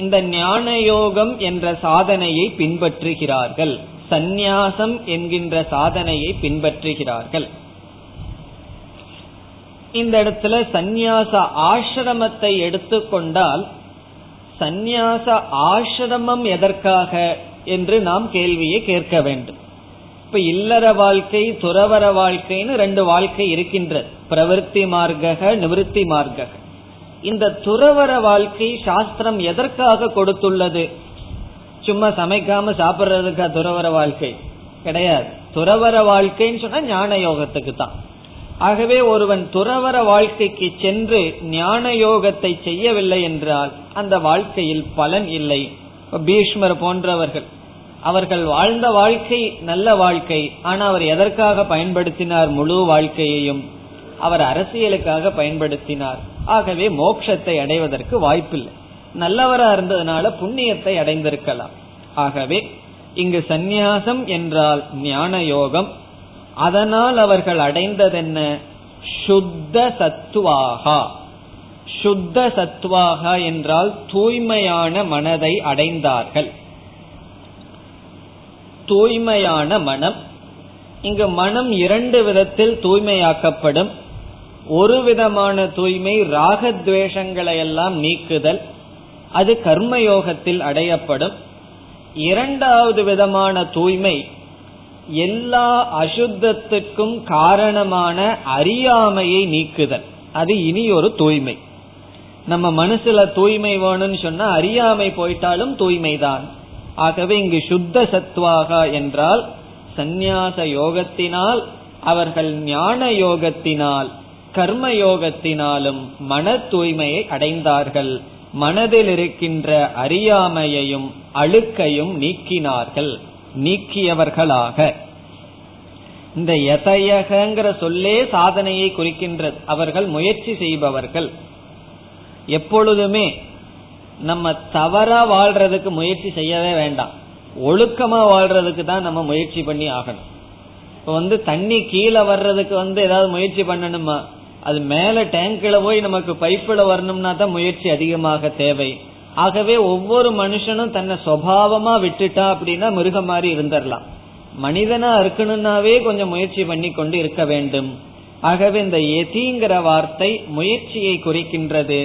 இந்த ஞான யோகம் என்ற சாதனையை பின்பற்றுகிறார்கள், சந்நியாசம் என்கின்ற சாதனையை பின்பற்றுகிறார்கள். இந்த இடத்துல சந்நியாச ஆசிரமத்தை எடுத்துக்கொண்டால், சந்நியாச ஆசிரமம் எதற்காக என்று நாம் கேள்வியை கேட்க வேண்டும். இப்ப இல்லற வாழ்க்கை, துறவர வாழ்க்கைன்னு ரெண்டு வாழ்க்கை இருக்கின்றது, பிரவருத்தி மார்க்க, நிவர்த்தி மார்க்க. இந்த துறவர வாழ்க்கை சாஸ்திரம் எதற்காக கொடுத்துள்ளது? சும்மா சமைக்காம சாப்பிடுறதுக்கா துறவர வாழ்க்கை? கிடையாது. துறவர வாழ்க்கைன்னு சொன்னா ஞான யோகத்துக்கு தான். ஆகவே ஒருவன் துறவர வாழ்க்கைக்கு சென்று ஞான யோகத்தை செய்யவில்லை என்றால் அந்த வாழ்க்கையில் பலன் இல்லை. பீஷ்மர் போன்றவர்கள், அவர்கள் வாழ்ந்த வாழ்க்கை நல்ல வாழ்க்கை, ஆனா அவர் எதற்காக பயன்படுத்தினார்? முழு வாழ்க்கையையும் அவர் அரசியலுக்காக பயன்படுத்தினார். ஆகவே மோட்சத்தை அடைவதற்கு வாய்ப்பில்லை. நல்லவரா இருந்ததுனால புண்ணியத்தை அடைந்திருக்கலாம். ஆகவே இங்கு சந்நியாசம் என்றால் ஞான யோகம். அதனால் அவர்கள் அடைந்ததென்ன? சுத்த சத்வாகா. சுத்த சத்வாகா என்றால் தூய்மையான மனதை அடைந்தார்கள். தூய்மையான மனம். இங்கு மனம் இரண்டு விதத்தில் தூய்மையாக்கப்படும். ஒரு விதமான தூய்மை ராகத்வேஷங்களை எல்லாம் நீக்குதல், அது கர்மயோகத்தில் அடையப்படும். இரண்டாவது விதமான தூய்மை எல்லா அசுத்தத்துக்கும் காரணமான அறியாமையை நீக்குதல், அது இனி ஒரு தூய்மை. நம்ம மனசுல தூய்மை வேணும்னு சொன்னா அறியாமை போயிட்டாலும் தூய்மைதான். ஆகவே இங்கு சுத்த சத்வாகா என்றால் சந்நியாச யோகத்தினால் அவர்கள் ஞான யோகத்தினால் கர்ம யோகத்தினாலும் மன தூய்மையை அடைந்தார்கள். மனதில் இருக்கின்ற அறியாமையையும் அழுக்கையும் நீக்கினார்கள், நீக்கியவர்களாக. இந்த யதயகங்கிற சொல்லே சாதனையை குறிக்கின்றது. அவர்கள் முயற்சி செய்பவர்கள். எப்பொழுதுமே நம்ம தவறா வாழ்றதுக்கு முயற்சி செய்யவே வேண்டாம், ஒழுக்கமா வாழ்றதுக்கு தான் நம்ம முயற்சி பண்ணி ஆகணும். இப்ப வந்து தண்ணி கீழே வர்றதுக்கு வந்து ஏதாவது முயற்சி பண்ணணுமா? அது மேல டேங்க்ல போய் நமக்கு பைப்புல வரணும்னா தான் முயற்சி அதிகமாக தேவை. ஆகவே ஒவ்வொரு மனுஷனும் தன்னை சுபாவமா விட்டுட்டா அப்படின்னா மிருக மாதிரி இருந்துடலாம். மனிதனா இருக்கணும்னாவே கொஞ்சம் முயற்சி பண்ணி கொண்டு இருக்க வேண்டும். ஆகவே இந்த எதிங்கிற வார்த்தை முயற்சியை குறிக்கின்றது.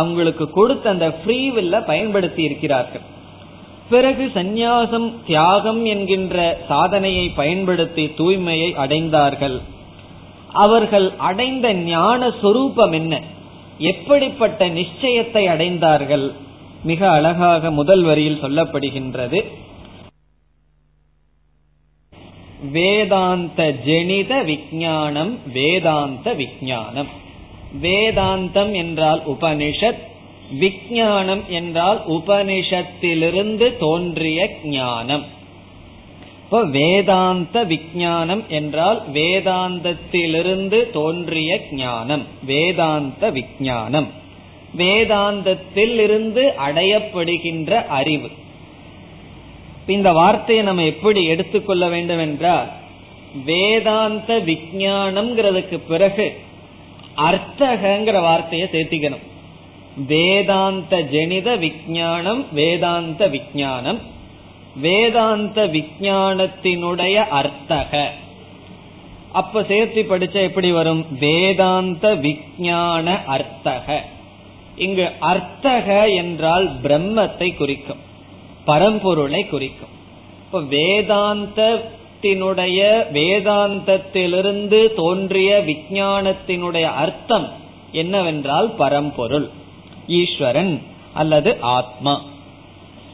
அவங்களுக்கு கொடுத்த அந்த ஃப்ரீ வில்ல பயன்படுத்தி இருக்கிறார்கள். பிறகு சந்நியாசம், தியாகம் என்கின்ற சாதனையை பயன்படுத்தி தூய்மையை அடைந்தார்கள். அவர்கள் அடைந்த ஞான சொரூபம் என்ன, எப்படிப்பட்ட நிச்சயத்தை அடைந்தார்கள்? மிக அழகாக முதல் வரியில் சொல்லப்படுகின்றது. வேதாந்த ஜெனித விஞ்ஞானம், வேதாந்த விஞ்ஞானம். வேதாந்தம் என்றால் உபனிஷத், விஞ்ஞானம் என்றால் உபனிஷத்திலிருந்து தோன்றிய ஞானம். இப்போ வேதாந்த விஞ்ஞானம் என்றால் வேதாந்தத்திலிருந்து தோன்றிய ஞானம், வேதாந்த விஞ்ஞானம். வேதாந்தத்தில் இருந்து அடையப்படுகின்ற அறிவு. இந்த வார்த்தையை நம்ம எப்படி எடுத்துக்கொள்ள வேண்டும் என்றால், வேதாந்த விஞ்ஞானம்ங்கிறதுக்கு பிறகு அர்த்தகங்கிற வார்த்தையை சேர்த்திக்கணும். வேதாந்த ஜனித விஞ்ஞானம், வேதாந்த விஞ்ஞானம். வேதாந்த விஞ்ஞானத்தினுடைய அர்த்தக. அப்ப சேர்த்து படிச்சா எப்படி வரும்? வேதாந்த விஞ்ஞான அர்த்தக. இங்கு அர்த்தக என்றால் பிரம்மத்தை குறிக்கும், பரம்பொருளை குறிக்கும். இப்ப வேதாந்தத்தினுடைய, வேதாந்தத்திலிருந்து தோன்றிய விஞ்ஞானத்தினுடைய அர்த்தம் என்னவென்றால் பரம்பொருள், ஈஸ்வரன் அல்லது ஆத்மா.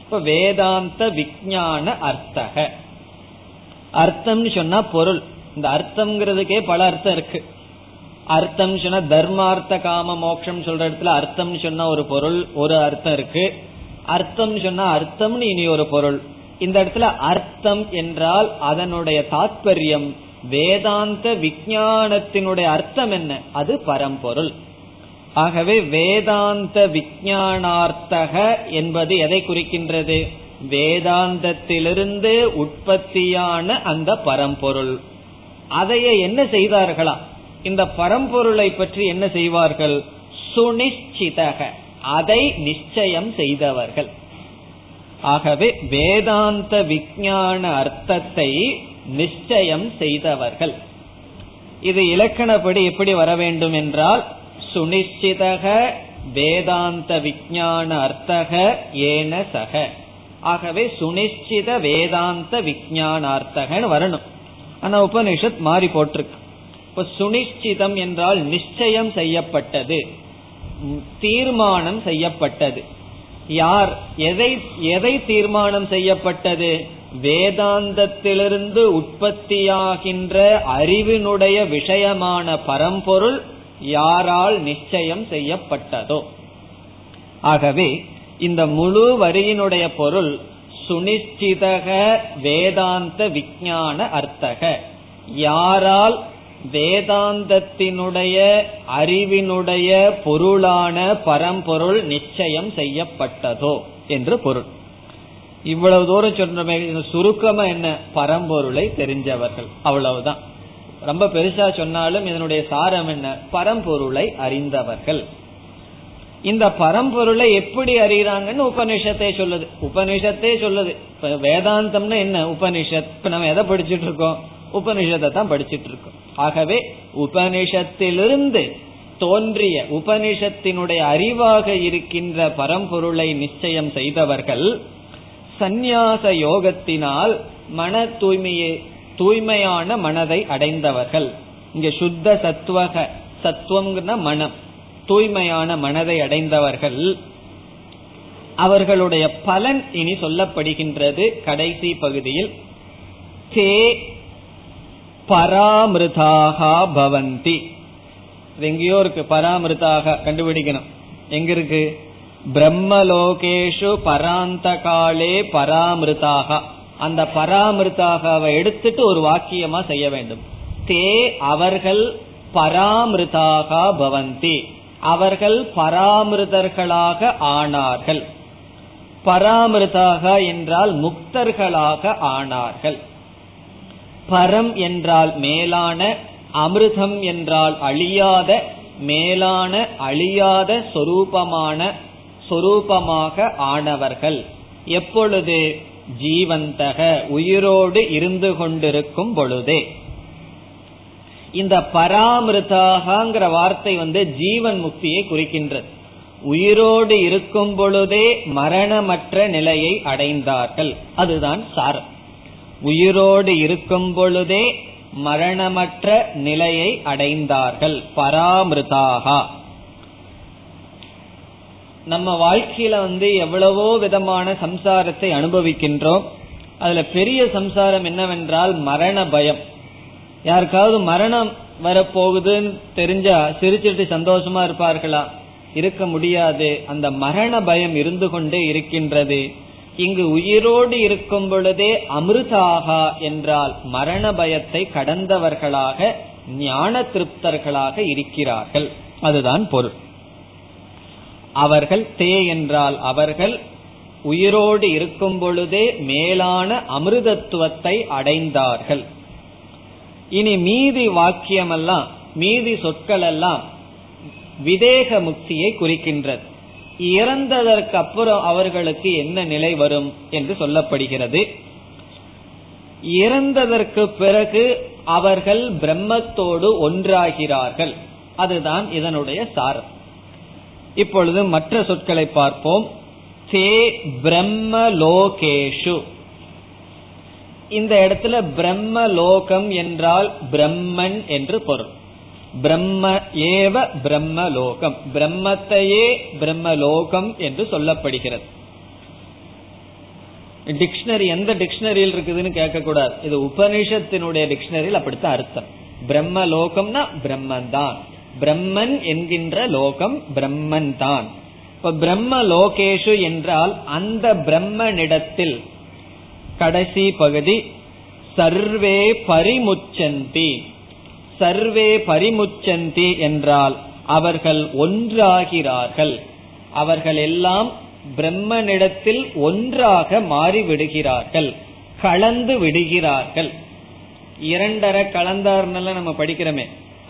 இப்ப வேதாந்த விஞ்ஞான அர்த்தக. அர்த்தம் சொன்னா பொருள். இந்த அர்த்தம்ங்கிறதுக்கே பல அர்த்தம் இருக்கு. அர்த்தம் சொன்னா தர்மார்த்த காம மோட்சம் சொல்ற இடத்துல அர்த்தம் சொன்னா ஒரு பொருள், ஒரு அர்த்தம் இருக்கு. அர்த்தம் சொன்னா அர்த்தம்னு இனி ஒரு பொருள். இந்த இடத்துல அர்த்தம் என்றால் அதனுடைய தாத்பர்யம், வேதாந்த விஞ்ஞானத்தினுடைய அர்த்தம் என்ன, அது பரம்பொருள். ஆகவே வேதாந்த விஞ்ஞானார்த்தக என்பது எதை குறிக்கின்றது? வேதாந்தத்திலிருந்து உற்பத்தியான அந்த பரம்பொருள். அதையே என்ன செய்தார்களா, இந்த பரம்பொருளை பற்றி என்ன செய்வார்கள்? சுனிச்சிதக, அதை நிச்சயம் செய்தவர்கள். ஆகவே வேதாந்த விஞ்ஞான அர்த்தத்தை நிச்சயம் செய்தவர்கள். இது இலக்கணப்படி எப்படி வர வேண்டும் என்றால், சுனிச்சிதக வேதாந்த விஞ்ஞான அர்த்தக ஏன சக. ஆகவே சுனிச்சித வேதாந்த விஞ்ஞானார்த்தகன்னு வரணும். ஆனா உபனிஷத் மாறி போட்டிருக்கு. இப்ப சுனிச்சிதம் என்றால் நிச்சயம் செய்யப்பட்டது, தீர்மானம் செய்யப்பட்டது. யார், எதை எதை தீர்மானம் செய்யப்பட்டது? வேதாந்தத்திலிருந்து உற்பத்தியாகின்ற அறிவினுடைய விஷயமான பரம்பொருள் யாரால் நிச்சயம் செய்யப்பட்டதோ. ஆகவே இந்த முழு வரியினுடைய பொருள் சுனிச்சிதக வேதாந்த விஞ்ஞான அர்த்தக. யாரால் வேதாந்தத்தினுடைய அறிவினுடைய பொருளான பரம்பொருள் நிச்சயம் செய்யப்பட்டதோ என்று பொருள். இவ்வளவு தூரம் சொன்னமே சுருக்கமா என்ன, பரம்பொருளை தெரிஞ்சவர்கள், அவ்வளவுதான். ரொம்ப பெருசா சொன்னாலும் இதனுடைய சாரம் என்ன, பரம்பொருளை அறிந்தவர்கள். இந்த பரம்பொருளை எப்படி அறிகிறாங்கன்னு உபனிஷத்தை சொல்லுது. உபனிஷத்தே சொல்லுது. வேதாந்தம்னா என்ன? உபனிஷத். இப்ப நம்ம எதை படிச்சுட்டு இருக்கோம்? உபனிஷத்தை தான் படிச்சுட்டு இருக்கோம். ஆகவே உபனிஷத்திலிருந்து தோன்றிய, உபனிஷத்தினுடைய அறிவாக இருக்கின்ற பரம்பொருளை நிச்சயம் செய்தவர்கள். சந்நியாச யோகத்தினால் மன தூய்மையை, தூய்மையான மனதை அடைந்தவர்கள். இங்க சுத்த சத்துவக, சத்துவம்னா மனம், தூய்மையான மனதை அடைந்தவர்கள். அவர்களுடைய பலன் இனி சொல்லப்படுகின்றது கடைசி பகுதியில். தே பராமிருதாக பவந்தி. எங்கேயோ இருக்கு பராமிருதாக, கண்டுபிடிக்கணும் எங்க இருக்கு. பிரம்மலோகேஷு பராந்த காலே பராமிருதாக. அந்த பராமிருதாகவை எடுத்துட்டு ஒரு வாக்கியமா செய்ய வேண்டும். தே அவர்கள், பராமிருதாக பவந்தி அவர்கள் பராமிருதர்களாக ஆனார்கள். பராமிருதாக என்றால் முக்தர்களாக ஆனார்கள். பரம் என்றால் மேலான, அமிர்தம் என்றால் அழியாத, மேலான அழியாத சொரூபமான சொரூபமாக ஆனவர்கள். எப்பொழுது? ஜீவந்தக, உயிரோடு இருந்து கொண்டிருக்கும் பொழுதே. இந்த பராமிருதாகங்கிற வார்த்தை வந்து ஜீவன் முக்தியை குறிக்கின்றது. உயிரோடு இருக்கும் பொழுதே மரணமற்ற நிலையை அடைந்தார்கள், அதுதான் சாரம். உயிரோடு இருக்கும் பொழுதே மரணமற்ற நிலையை அடைந்தார்கள் பராமிருதாகா. நம்ம வாழ்க்கையில வந்து எவ்வளவோ விதமான சம்சாரத்தை அனுபவிக்கின்றோம். அதுல பெரிய சம்சாரம் என்னவென்றால் மரண பயம். யாருக்காவது மரணம் வரப்போகுதுன்னு தெரிஞ்சா சிரிச்சுட்டு சந்தோஷமா இருப்பார்களா? இருக்க முடியாது. அந்த மரண பயம் இருந்து கொண்டே இருக்கின்றது. இங்கு உயிரோடு இருக்கும் பொழுதே அமிர்தாகா என்றால் மரண பயத்தை கடந்தவர்களாக, ஞான திருப்தர்களாக இருக்கிறார்கள், அதுதான் பொருள். அவர்கள் தே என்றால் அவர்கள் உயிரோடு இருக்கும் பொழுதே மேலான அமிர்தத்துவத்தை அடைந்தார்கள். இனி மீதி வாக்கியமெல்லாம், மீதி சொற்கள் எல்லாம் விதேக முக்தியை குறிக்கின்றது. இறந்ததற்கு அப்புறம் அவர்களுக்கு என்ன நிலை வரும் என்று சொல்லப்படுகிறது. இறந்ததற்கு பிறகு அவர்கள் பிரம்மத்தோடு ஒன்றாகிறார்கள், அதுதான் இதனுடைய சாரம். இப்பொழுது மற்ற சொற்களை பார்ப்போம். தே பிரம்மலோகேஷு. இந்த இடத்துல பிரம்மலோகம் என்றால் பிரம்மன் என்று பொருள். பிரம்ம ஏவ பிரம்மலோகம், பிரம்மத்தையே பிரம்மலோகம் என்று சொல்லப்படுகிறது. டிக்ஷனரி எந்த டிக்ஷனரியில் இருக்குதுன்னு கேட்கக்கூடாது, இது உபனிஷத்தினுடைய டிக்ஷனரியில் அப்படித்தான் அர்த்தம். பிரம்மலோகம்னா பிரம்மன் தான், பிரம்மன் என்கின்ற லோகம் பிரம்மன் தான். இப்ப பிரம்ம லோகேஷு என்றால் அந்த பிரம்மனிடத்தில். கடைசி பகுதி சர்வே பரிமுச்சந்தி. சர்வே பரிமுச்சந்தி என்றால் அவர்கள் ஒன்றாகிறார்கள், அவர்கள் எல்லாம் பிரம்மனிடத்தில் ஒன்றாக மாறிவிடுகிறார்கள், கலந்து விடுகிறார்கள். இரண்டரை கலந்தார்னெல்லாம் நம்ம படிக்கிறோமே,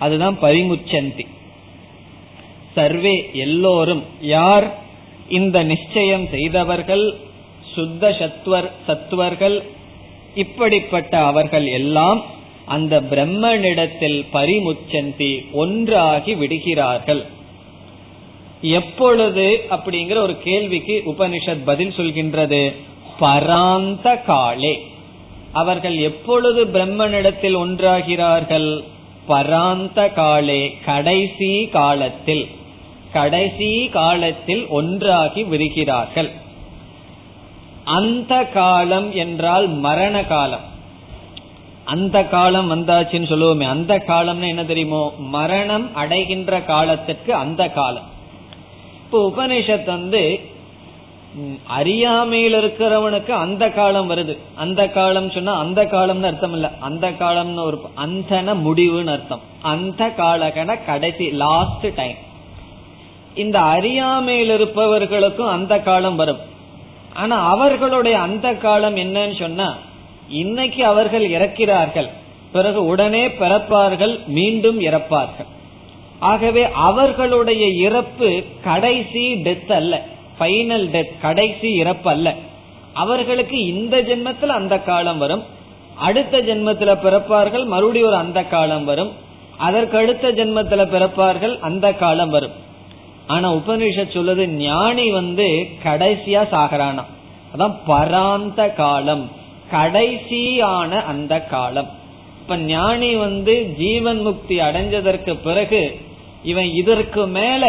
அதுதான் பரிமுச்சந்தி. சர்வே எல்லோரும். யார்? இந்த நிச்சயம் செய்தவர்கள், சுத்த சத்வர் சத்வர்கள், இப்படிப்பட்ட அவர்கள் எல்லாம் அந்த பிரம்மனிடத்தில் பரிமுச்சந்தி ஒன்றாகி விடுகிறார்கள். எப்பொழுது அப்படிங்கிற ஒரு கேள்விக்கு உபனிஷத் பதில் சொல்கின்றது, பராந்த காலே. அவர்கள் எப்பொழுது பிரம்மனிடத்தில் ஒன்றாகிறார்கள்? பராந்த காலே, கடைசி காலத்தில். கடைசி காலத்தில் ஒன்றாகி விடுகிறார்கள். அந்த காலம் என்றால் மரண காலம். அந்த காலம் வந்தாச்சுன்னு சொல்லுவோமே, அந்த காலம்னா என்ன தெரியுமோ? மரணம் அடைகின்ற காலத்திற்கு அந்த காலம். இப்போ உபனிஷத் வந்து அறியாமையில் இருக்கிறவனுக்கு அந்த காலம் வருது. அந்த காலம் சொன்னா அந்த காலம்னு அர்த்தம் இல்ல, அந்த காலம்னு ஒரு அந்தன முடிவுன்னு அர்த்தம். அந்த காலகன கடைசி, லாஸ்ட் டைம். இந்த அறியாமையில் இருப்பவர்களுக்கும் அந்த காலம் வரும். ஆனா அவர்களுடைய அந்த காலம் என்னன்னு சொன்னா, இன்னைக்கு அவர்கள் இறக்கிறார்கள், பிறகு உடனே பிறப்பார்கள், மீண்டும் இறப்பார்கள். ஆகவே அவர்களுடைய இறப்பு கடைசி டெத் அல்ல, ஃபைனல் டெத், கடைசி இறப்பு அல்ல. அவர்களுக்கு இந்த ஜென்மத்தில் அந்த காலம் வரும், அடுத்த ஜென்மத்துல பிறப்பார்கள், மறுபடியும் ஒரு அந்த காலம் வரும், அதற்கு அடுத்த ஜென்மத்துல பிறப்பார்கள், அந்த காலம் வரும். ஆனா உபனிஷத் சொல்லுது, ஞானி வந்து கடைசியா சாகரானா, அதான் பராந்த காலம், கடைசியான அந்த காலம். இப்ப ஞானி வந்து ஜீவன் முக்தி அடைஞ்சதற்கு பிறகு இவன் இதற்கு மேல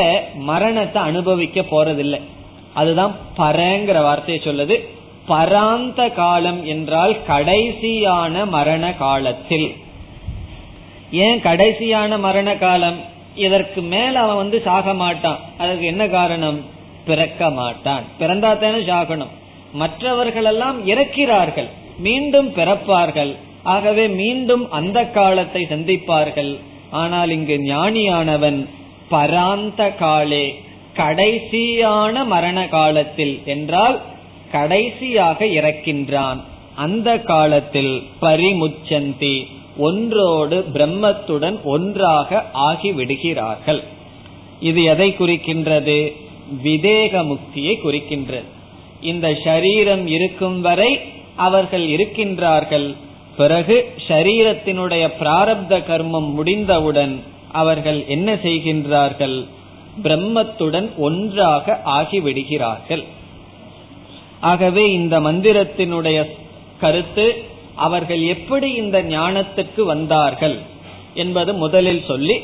மரணத்தை அனுபவிக்க போறதில்லை, அதுதான் பரங்கிற வார்த்தையை சொல்லுது. பராந்த காலம் என்றால் கடைசியான மரண காலத்தில். ஏன் கடைசியான மரண காலம்? இதற்கு மேல அவன் வந்து சாக மாட்டான். அதுக்கு என்ன காரணம்? பிறக்க மாட்டான், பிறந்தாத்தானே சாகணும். மற்றவர்கள் எல்லாம் இறக்கிறார்கள், மீண்டும் பிறப்பார்கள், ஆகவே மீண்டும் அந்த காலத்தை சந்திப்பார்கள். ஆனால் இங்கு ஞானியானவன் பராந்த காலே, கடைசியான மரண காலத்தில் என்றால் கடைசியாக இறக்கின்றான். அந்த காலத்தில் பரிமுச்சந்தி ஒன்றோடு பிரம்மத்துடன் ஒன்றாக ஆகிவிடுகிறார்கள். இது எதை குறிக்கின்றது? விதேக முக்தியை குறிக்கின்றது. இந்த ஷரீரம் இருக்கும் வரை அவர்கள் இருக்கின்றார்கள். பிறகு ஷரீரத்தினுடைய பிராரப்த கர்மம் முடிந்தவுடன் அவர்கள் என்ன செய்கின்றார்கள்? பிரம்மத்துடன் ஒன்றாக ஆகிவிடுகிறார்கள். ஆகவே இந்த மந்திரத்தினுடைய கருத்து, அவர்கள் எப்படி இந்த ஞானத்துக்கு வந்தார்கள் என்பது முதலில் சொல்லி,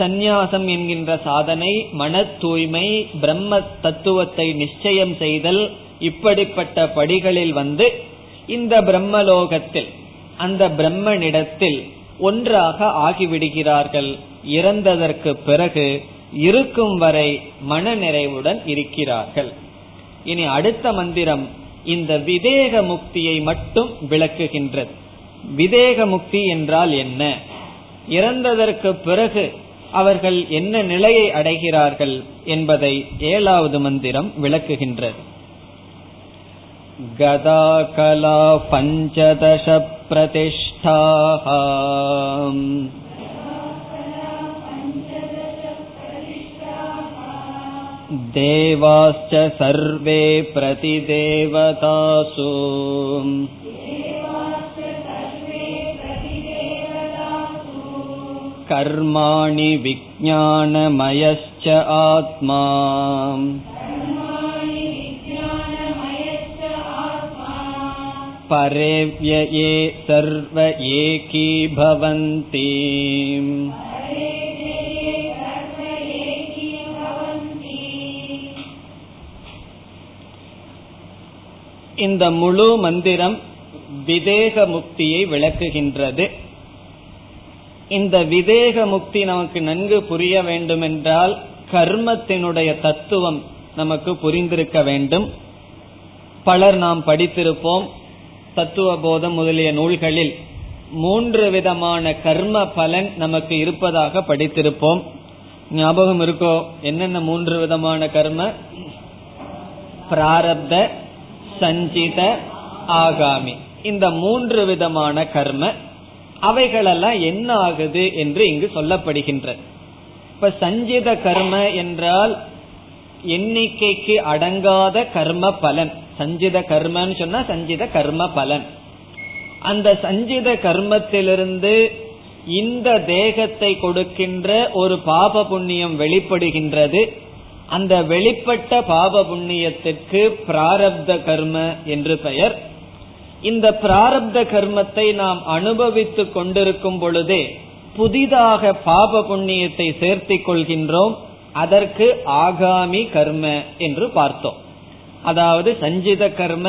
சந்நியாசம் என்கின்ற சாதனை, மன தூய்மை, பிரம்ம தத்துவத்தை நிச்சயம் செய்தல், இப்படிப்பட்ட படிகளில் வந்து இந்த பிரம்மலோகத்தில் அந்த பிரம்மனிடத்தில் ஒன்றாக ஆகிவிடுகிறார்கள். இறந்ததற்கு பிறகு இருக்கும் வரை மன நிறைவுடன் இருக்கிறார்கள். இனி அடுத்த மந்திரம் இந்த விதேக முக்தியை மட்டும் விளக்குகின்றது. விதேக முக்தி என்றால் என்ன? இறந்ததற்கு பிறகு அவர்கள் என்ன நிலையை அடைகிறார்கள் என்பதை ஏழாவது மந்திரம் விளக்குகின்றது. கதா கலா பஞ்சதச பிரதிஷ்டாஹ தேவாஸ்ச சர்வே பிரதிதேவதாசு கர்மாணி விஞ்ஞானமயஸ்ச ஆத்மா பரேவ்யே சர்வ ஏகீ பவந்தி. இந்த முழு மந்திரம் விதேக முக்தியை விளக்குகின்றது. இந்த விதேக முக்தி நமக்கு நன்கு புரிய வேண்டுமென்றால் கர்மத்தினுடைய தத்துவம் நமக்கு புரிந்திருக்க வேண்டும். பலர் நாம் படித்திருப்போம். தத்துவ போதம் முதலிய நூல்களில் மூன்று விதமான கர்ம பலன் நமக்கு இருப்பதாக படித்திருப்போம். ஞாபகம் இருக்கோ? என்னென்ன மூன்று விதமான கர்ம? பிராரப்த, சஞ்சித, ஆகாமி. இந்த மூன்று விதமான கர்ம, அவைகளெல்லாம் என்ன ஆகுது என்று இங்கு சொல்லப்படுகின்றது. இப்ப சஞ்சித கர்ம என்றால் எண்ணிக்கைக்கு அடங்காத கர்ம பலன். சஞ்சித கர்மன்னு சொன்னா சஞ்சித கர்ம பலன். அந்த சஞ்சித கர்மத்திலிருந்து இந்த தேகத்தை கொடுக்கின்ற ஒரு பாப புண்ணியம் வெளிப்படுகின்றது. அந்த வெளிப்பட்ட பாப புண்ணியத்திற்கு பிராரப்த கர்ம என்று பெயர். இந்த பிராரப்த கர்மத்தை நாம் அனுபவித்து கொண்டிருக்கும் பொழுதே புதிதாக பாப புண்ணியத்தை சேர்த்திக் கொள்கின்றோம். அதற்கு ஆகாமி கர்ம என்று பார்த்தோம். அதாவது சஞ்சித கர்ம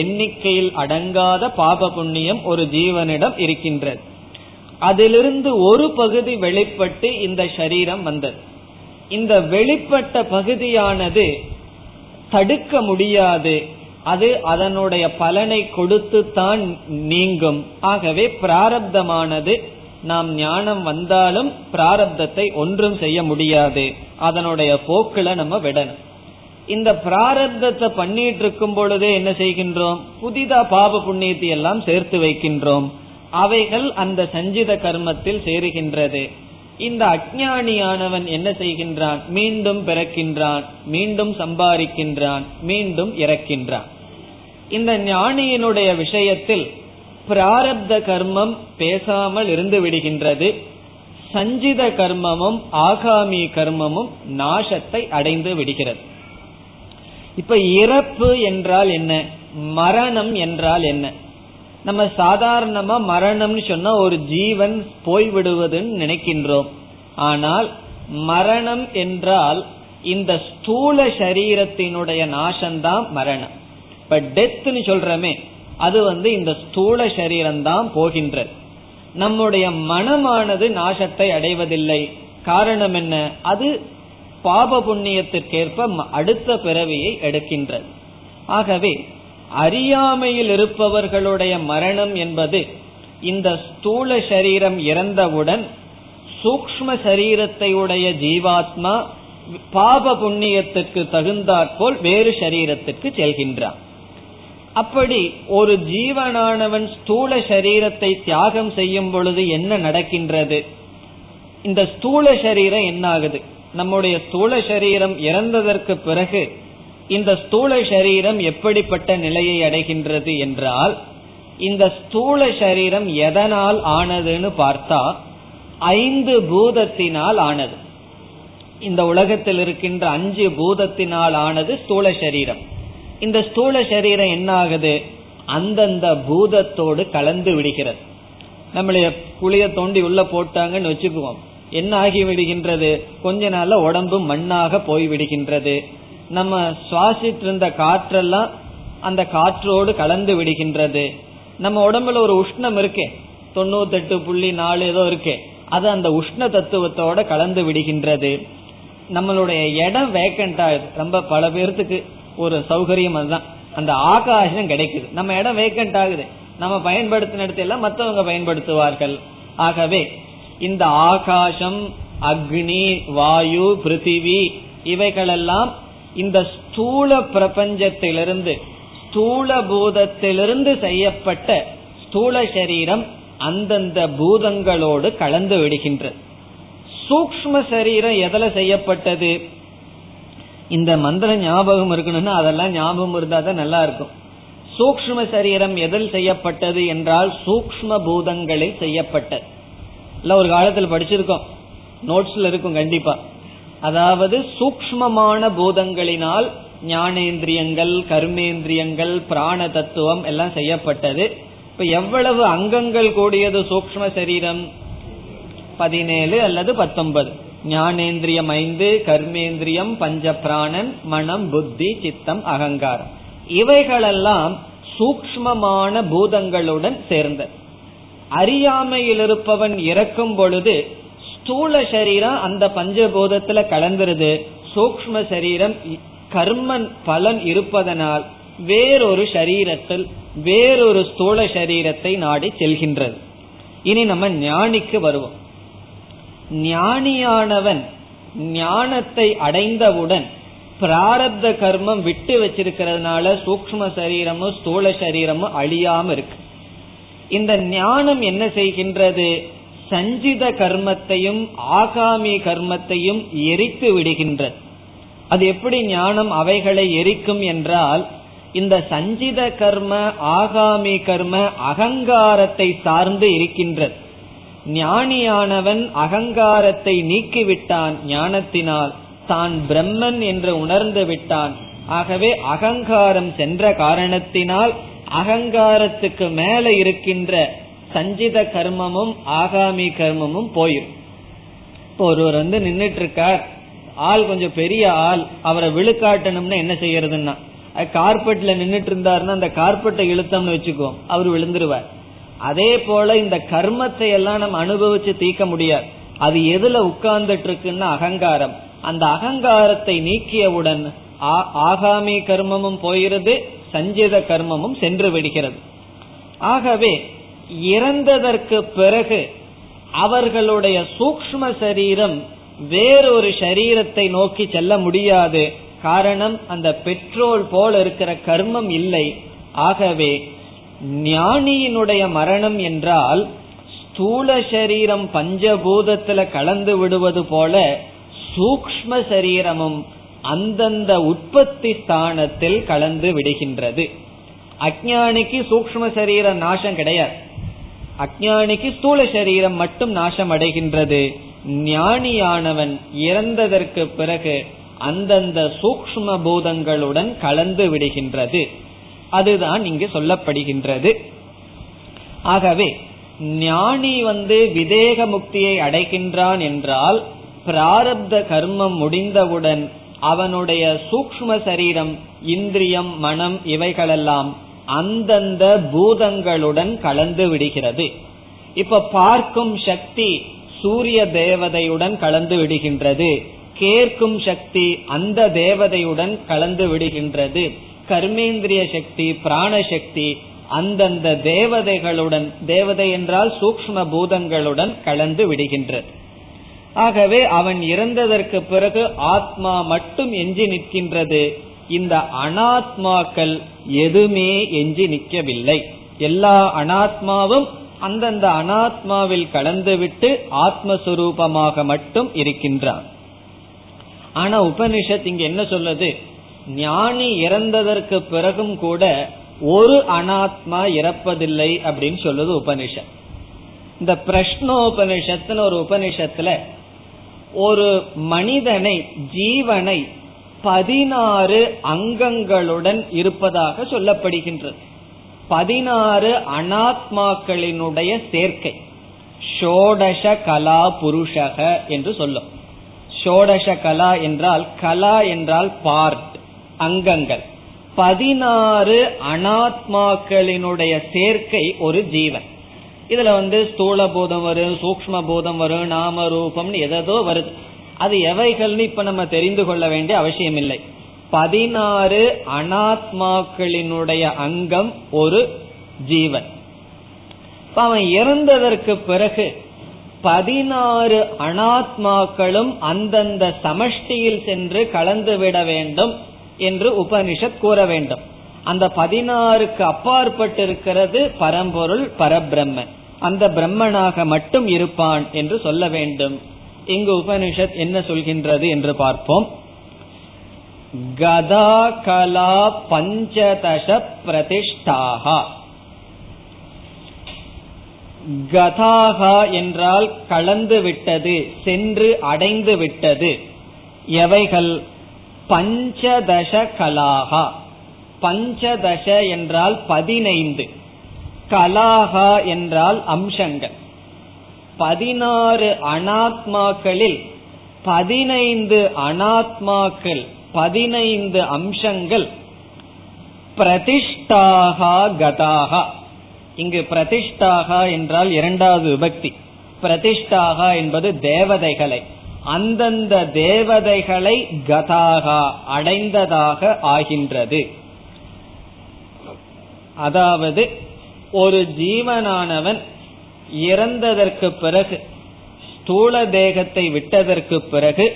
எண்ணிக்கையில் அடங்காத பாப புண்ணியம் ஒரு ஜீவனிடம் இருக்கின்றது. அதிலிருந்து ஒரு பகுதி வெளிப்பட்டு இந்த சரீரம் வந்தது. இந்த வெளிப்பட்ட பகுதியானது தடுக்க முடியாது. அது அதனுடைய பலனை கொடுத்து தான் நீங்கும். ஆகவே பிராரப்தமானது நாம் ஞானம் வந்தாலும் பிராரப்தத்தை ஒன்றும் செய்ய முடியாது. அதனுடைய போக்குல நம்ம விடணும். இந்த பிராரப்தத்தை பண்ணிட்டு இருக்கும் பொழுதே என்ன செய்கின்றோம்? புதிதா பாப புண்ணியத்தை எல்லாம் சேர்த்து வைக்கின்றோம். அவைகள் அந்த சஞ்சித கர்மத்தில் சேருகின்றது. இந்த அஞ்ஞானியானவன் என்ன செய்கின்றான்? மீண்டும் பிறக்கின்றான், மீண்டும் சம்பாதிக்கின்றான், மீண்டும் இறக்கின்றான். இந்த ஞானியினுடைய விஷயத்தில் பிராரப்த கர்மம் பேசாமல் இருந்து விடுகின்றது. சஞ்சித கர்மமும் ஆகாமி கர்மமும் நாசத்தை அடைந்து விடுகிறது. இப்ப இறப்பு என்றால் என்ன? மரணம் என்றால் என்ன? நம்ம சாதாரணமா மரணம்னு சொன்னா ஒரு ஜீவன் போய்விடுவதுன்னு நினைக்கின்றோம். ஆனால் மரணம் என்றால் இந்த ஸ்தூல சரீரத்தினுடைய நாசம்தான் மரணம். இப்ப டெத்னு சொல்றமே, அது வந்து இந்த ஸ்தூல சரீரம்தான் போகின்றது. நம்முடைய மனமானது நாசத்தை அடைவதில்லை. காரணம் என்ன? அது பாப புண்ணியத்திற்கேற்ப அடுத்த பிறவியை எடுக்கின்றது. ஆகவே அறியாமையில் இருப்பவர்களுடைய மரணம் என்பது இந்த ஸ்தூல சரீரம் இறந்தவுடன் சூக்ஷ்ம சரீரத்தை உடைய ஜீவாத்மா பாப புண்ணியத்துக்கு தகுந்தாற்போல் வேறு சரீரத்துக்கு செல்கின்றான். அப்படி ஒரு ஜீவனானவன் ஸ்தூல சரீரத்தை தியாகம் செய்யும் பொழுது என்ன நடக்கின்றது? இந்த ஸ்தூல சரீரம் என்ன ஆகுது? நம்முடைய ஸ்தூல சரீரம் இறந்ததற்கு பிறகு இந்த ஸ்தூல சரீரம் எப்படிப்பட்ட நிலையை அடைகின்றது என்றால், இந்த ஸ்தூல சரீரம் எதனால் ஆனதுன்னு பார்த்தா ஐந்து பூதத்தினால் ஆனது. இந்த உலகத்தில் இருக்கின்ற அஞ்சு பூதத்தினால் ஆனது ஸ்தூல சரீரம். இந்த ஸ்தூல சரீரம் என்ன ஆகுது? அந்தந்த பூதத்தோடு கலந்து விடுகிறது. நம்மளைய குளிய தோண்டி உள்ள போட்டாங்கன்னு வச்சுக்குவோம், என்ன ஆகி விடுகின்றது? கொஞ்ச நாள்ல உடம்பு மண்ணாக போய் விடுகின்றது. நம்ம சுவாசித்து இருந்த காற்றெல்லாம் அந்த காற்றோடு கலந்து விடுகின்றது. நம்ம உடம்புல ஒரு உஷ்ணம் இருக்கே, தொண்ணூத்தி எட்டு புள்ளி நாலு ஏதோ இருக்கே, அது அந்த உஷ்ண தத்துவத்தோட கலந்து விடுகின்றது. நம்மளுடைய இடம் வேக்கண்ட் ஆகுது. ரொம்ப பல பேர்த்துக்கு ஒரு சௌகரியம் அதுதான், அந்த ஆகாசம் கிடைக்குது. நம்ம இடம் வேக்கண்ட் ஆகுது, நம்ம பயன்படுத்தின இடத்த எல்லாம் மற்றவங்க பயன்படுத்துவார்கள். ஆகவே இந்த ஆகாசம், அக்னி, வாயு, பிருத்திவி இவைகளெல்லாம் இந்த ஸ்தூல பிரபஞ்சத்திலிருந்து, ஸ்தூல பூதத்திலிருந்து செய்யப்பட்ட ஸ்தூல சரீரம் அந்தந்த பூதங்களோடு கலந்து விடுகின்றது. சூக்ஷ்ம சரீரம் எதுல செய்யப்பட்டது? இந்த மந்திரம் ஞாபகம் இருக்கணும்னா அதெல்லாம் ஞாபகம் இருந்தா தான் நல்லா இருக்கும். சூக்ஷ்ம சரீரம் எதில் செய்யப்பட்டது என்றால் சூக்ஷ்ம பூதங்களில் செய்யப்பட்டது. இல்ல ஒரு காலத்தில் படிச்சிருக்கோம், நோட்ஸ்ல இருக்கும் கண்டிப்பா. அதாவது சூக்ஷ்மமான பூதங்களினால் ஞானேந்திரியங்கள், கர்மேந்திரியங்கள், பிராண தத்துவம் எல்லாம் செய்யப்பட்டது. இப்ப எவ்வளவு அங்கங்கள் கூடியது சூக்ஷ்ம சரீரம்? பதினேழு அல்லது பத்தொன்பது. ஞானேந்திரியம் ஐந்து, கர்மேந்திரியம், பஞ்ச பிராணன், மனம், புத்தி, சித்தம், அகங்காரம் இவைகளெல்லாம் சூக்ஷ்மமான பூதங்களுடன் சேர்ந்தது. அறியாமையில் இருப்பவன் இறக்கும் பொழுது ஸ்தூல சரீரம் அந்த பஞ்சபூதத்துல கலந்துருது. சூக்ஷ்ம சரீரம் கர்மன் பலன் இருப்பதனால் வேறொரு சரீரத்தில் வேறொரு ஸ்தூல சரீரத்தை நாடி செல்கின்றது. இனி நம்ம ஞானிக்கு வருவோம். ஞானியானவன் ஞானத்தை அடைந்தவுடன் பிராரப்த கர்மம் விட்டு வச்சிருக்கிறதுனால சூக்ஷ்ம சரீரமும் ஸ்தூல சரீரமும் அழியாம இருக்கு. இந்த ஞானம் என்ன செய்கின்றது? சஞ்சித கர்மத்தையும் ஆகாமி கர்மத்தையும் எரித்து விடுகின்றது. அது எப்படி ஞானம் அவைகளை எரிக்கும் என்றால், இந்த சஞ்சித கர்ம, ஆகாமி கர்ம அகங்காரத்தை சார்ந்து இருக்கின்றது. ஞானியானவன் அகங்காரத்தை நீக்கிவிட்டான், ஞானத்தினால் தான் பிரம்மன் என்று உணர்ந்து விட்டான். ஆகவே அகங்காரம் சென்ற காரணத்தினால் அகங்காரத்துக்கு மேல இருக்கின்ற சஞ்சித கர்மமும் ஆகாமி கர்மமும் போயிடும். ஒருவர் வந்து நின்றுட்டு இருக்கார், ஆள் கொஞ்சம் பெரிய ஆள், அவரை விழுக்காட்டணும்னா என்ன செய்யறதுன்னா, கார்பெட்ல நின்றுட்டு இருந்தாருன்னா அந்த கார்பெட்டை இழுத்தம்னு வச்சுக்குவோம், அவரு விழுந்துருவார். அதே போல இந்த கர்மத்தை எல்லாம் நம்ம அனுபவிச்சு தீர்க்க முடியாது. அது எதுல உட்கார்ந்துட்டு இருக்குன்னா அகங்காரம். அந்த அகங்காரத்தை நீக்கியவுடன் ஆகாமி கர்மமும் போயிறது, சஞ்சித கர்மமும் சென்று விடுகிறது. ஆகவே இறந்ததற்கு பிறகு அவர்களுடைய சூக்ஷ்ம சரீரம் வேறொரு சரீரத்தை நோக்கி செல்ல முடியாது. காரணம், அந்த பெட்ரோல் போல இருக்கிற கர்மம் இல்லை. ஆகவே ஞானியினுடைய மரணம் என்றால் ஸ்தூல சரீரம் பஞ்சபூதத்துல கலந்து விடுவது போல சூக்ஷ்ம சரீரமும் அந்தந்த உற்பத்தி ஸ்தானத்தில் கலந்து விடுகின்றது. அஞ்ஞானிக்கு சூக்ஷ்ம சரீர நாசம் கிடையாது, அஞ்ஞானிக்கு ஸ்தூல சரீரம் மட்டும் நாசம் அடைகின்றது. ஞானியானவன் இறந்ததற்கு பிறகு அந்தந்த சூக்ஷ்ம பூதங்களுடன் கலந்து விடுகின்றது. அதுதான் இங்கு சொல்லப்படுகின்றது. ஆகவே ஞானி வந்து விதேக முக்தியை அடைகின்றான் என்றால் பிராரப்த கர்மம் முடிந்தவுடன் அவனுடைய சூக்ஷ்ம சரீரம், இந்திரியம், மனம் இவைகளெல்லாம் அந்தந்த பூதங்களுடன் கலந்து விடுகிறது. இப்ப பார்க்கும் சக்தி சூரிய தேவதையுடன் கலந்து விடுகின்றது, கேட்கும் சக்தி அந்த தேவதையுடன் கலந்து விடுகின்றது, கர்மேந்திரிய சக்தி, பிராணசக்தி அந்தந்த தேவதைகளுடன், தேவதை என்றால் சூக்ஷ்ம பூதங்களுடன் கலந்து விடுகின்றது. ஆகவே அவன் இறந்ததற்கு பிறகு ஆத்மா மட்டும் எஞ்சி நிற்கின்றது. இந்த அனாத்மாக்கள் எதுவுமே எஞ்சி நிற்கவில்லை. எல்லா அனாத்மாவும் அந்தந்த அனாத்மாவில் கலந்துவிட்டு ஆத்மஸ்வரூபமாக மட்டும் இருக்கின்றார். ஆனா உபனிஷத் இங்க என்ன சொல்லுது, ஞானி இறந்ததற்கு பிறகும் கூட ஒரு அனாத்மா இறப்பதில்லை அப்படின்னு சொல்லுது உபனிஷத். இந்த பிரஷ்னோபனிஷத்துன்னு ஒரு உபனிஷத்துல ஒரு மனிதனை, ஜீவனை பதினாறு அங்கங்களுடன் இருப்பதாக சொல்லப்படுகின்றது. பதினாறு அனாத்மாக்களினுடைய சேர்க்கை ஷோடஷ கலா புருஷக என்று சொல்லும். ஷோடஷ கலா என்றால், கலா என்றால் பார்ட், அங்கங்கள். பதினாறு அனாத்மாக்களினுடைய சேர்க்கை ஒரு ஜீவன். இதுல வந்து ஸ்தூல போதம் வரும், சூக்ம போதம் வரும், நாம ரூபம்னு எதோ வருது. அது எவைகள்னு இப்ப நம்ம தெரிந்து கொள்ள வேண்டிய அவசியம் இல்லை. பதினாறு அனாத்மாக்களினுடைய அங்கம் ஒரு ஜீவன். அவன் இறந்ததற்கு பிறகு பதினாறு அனாத்மாக்களும் அந்தந்த சமஷ்டியில் சென்று கலந்துவிட வேண்டும் என்று உபனிஷத் கூற வேண்டும். அந்த பதினாறுக்கு அப்பாற்பட்டு இருக்கிறது பரம்பொருள், பரபிரம்மன். அந்த பிரம்மனாக மட்டும் இருப்பான் என்று சொல்ல வேண்டும். இங்கு உபனிஷத் என்ன சொல்கின்றது என்று பார்ப்போம். கதா கலா பஞ்சதச பிரதிஷ்டாஹா. கதாஹா என்றால் கலந்து விட்டது, சென்று அடைந்து விட்டது. எவைகள்? பஞ்சதச கலாஹா. பஞ்சதச என்றால் பதினைந்து, கலாஹா என்றால் அம்சங்கள். பதினாறு அனாத்மாக்களில் பதினைந்து அனாத்மாக்கள், பதினைந்து அம்சங்கள். பிரதிஷ்டாகா கதாகா. இங்கு பிரதிஷ்டாகா என்றால் இரண்டாவது விபக்தி. பிரதிஷ்டாகா என்பது தேவதைகளை, அந்தந்த தேவதைகளை கதாகா அடைந்ததாக ஆகின்றது. அதாவது ஒரு ஜீவனானவன் இறந்ததற்கு பிறகு, ஸ்தூல தேகத்தை விட்டதற்கு பிறகு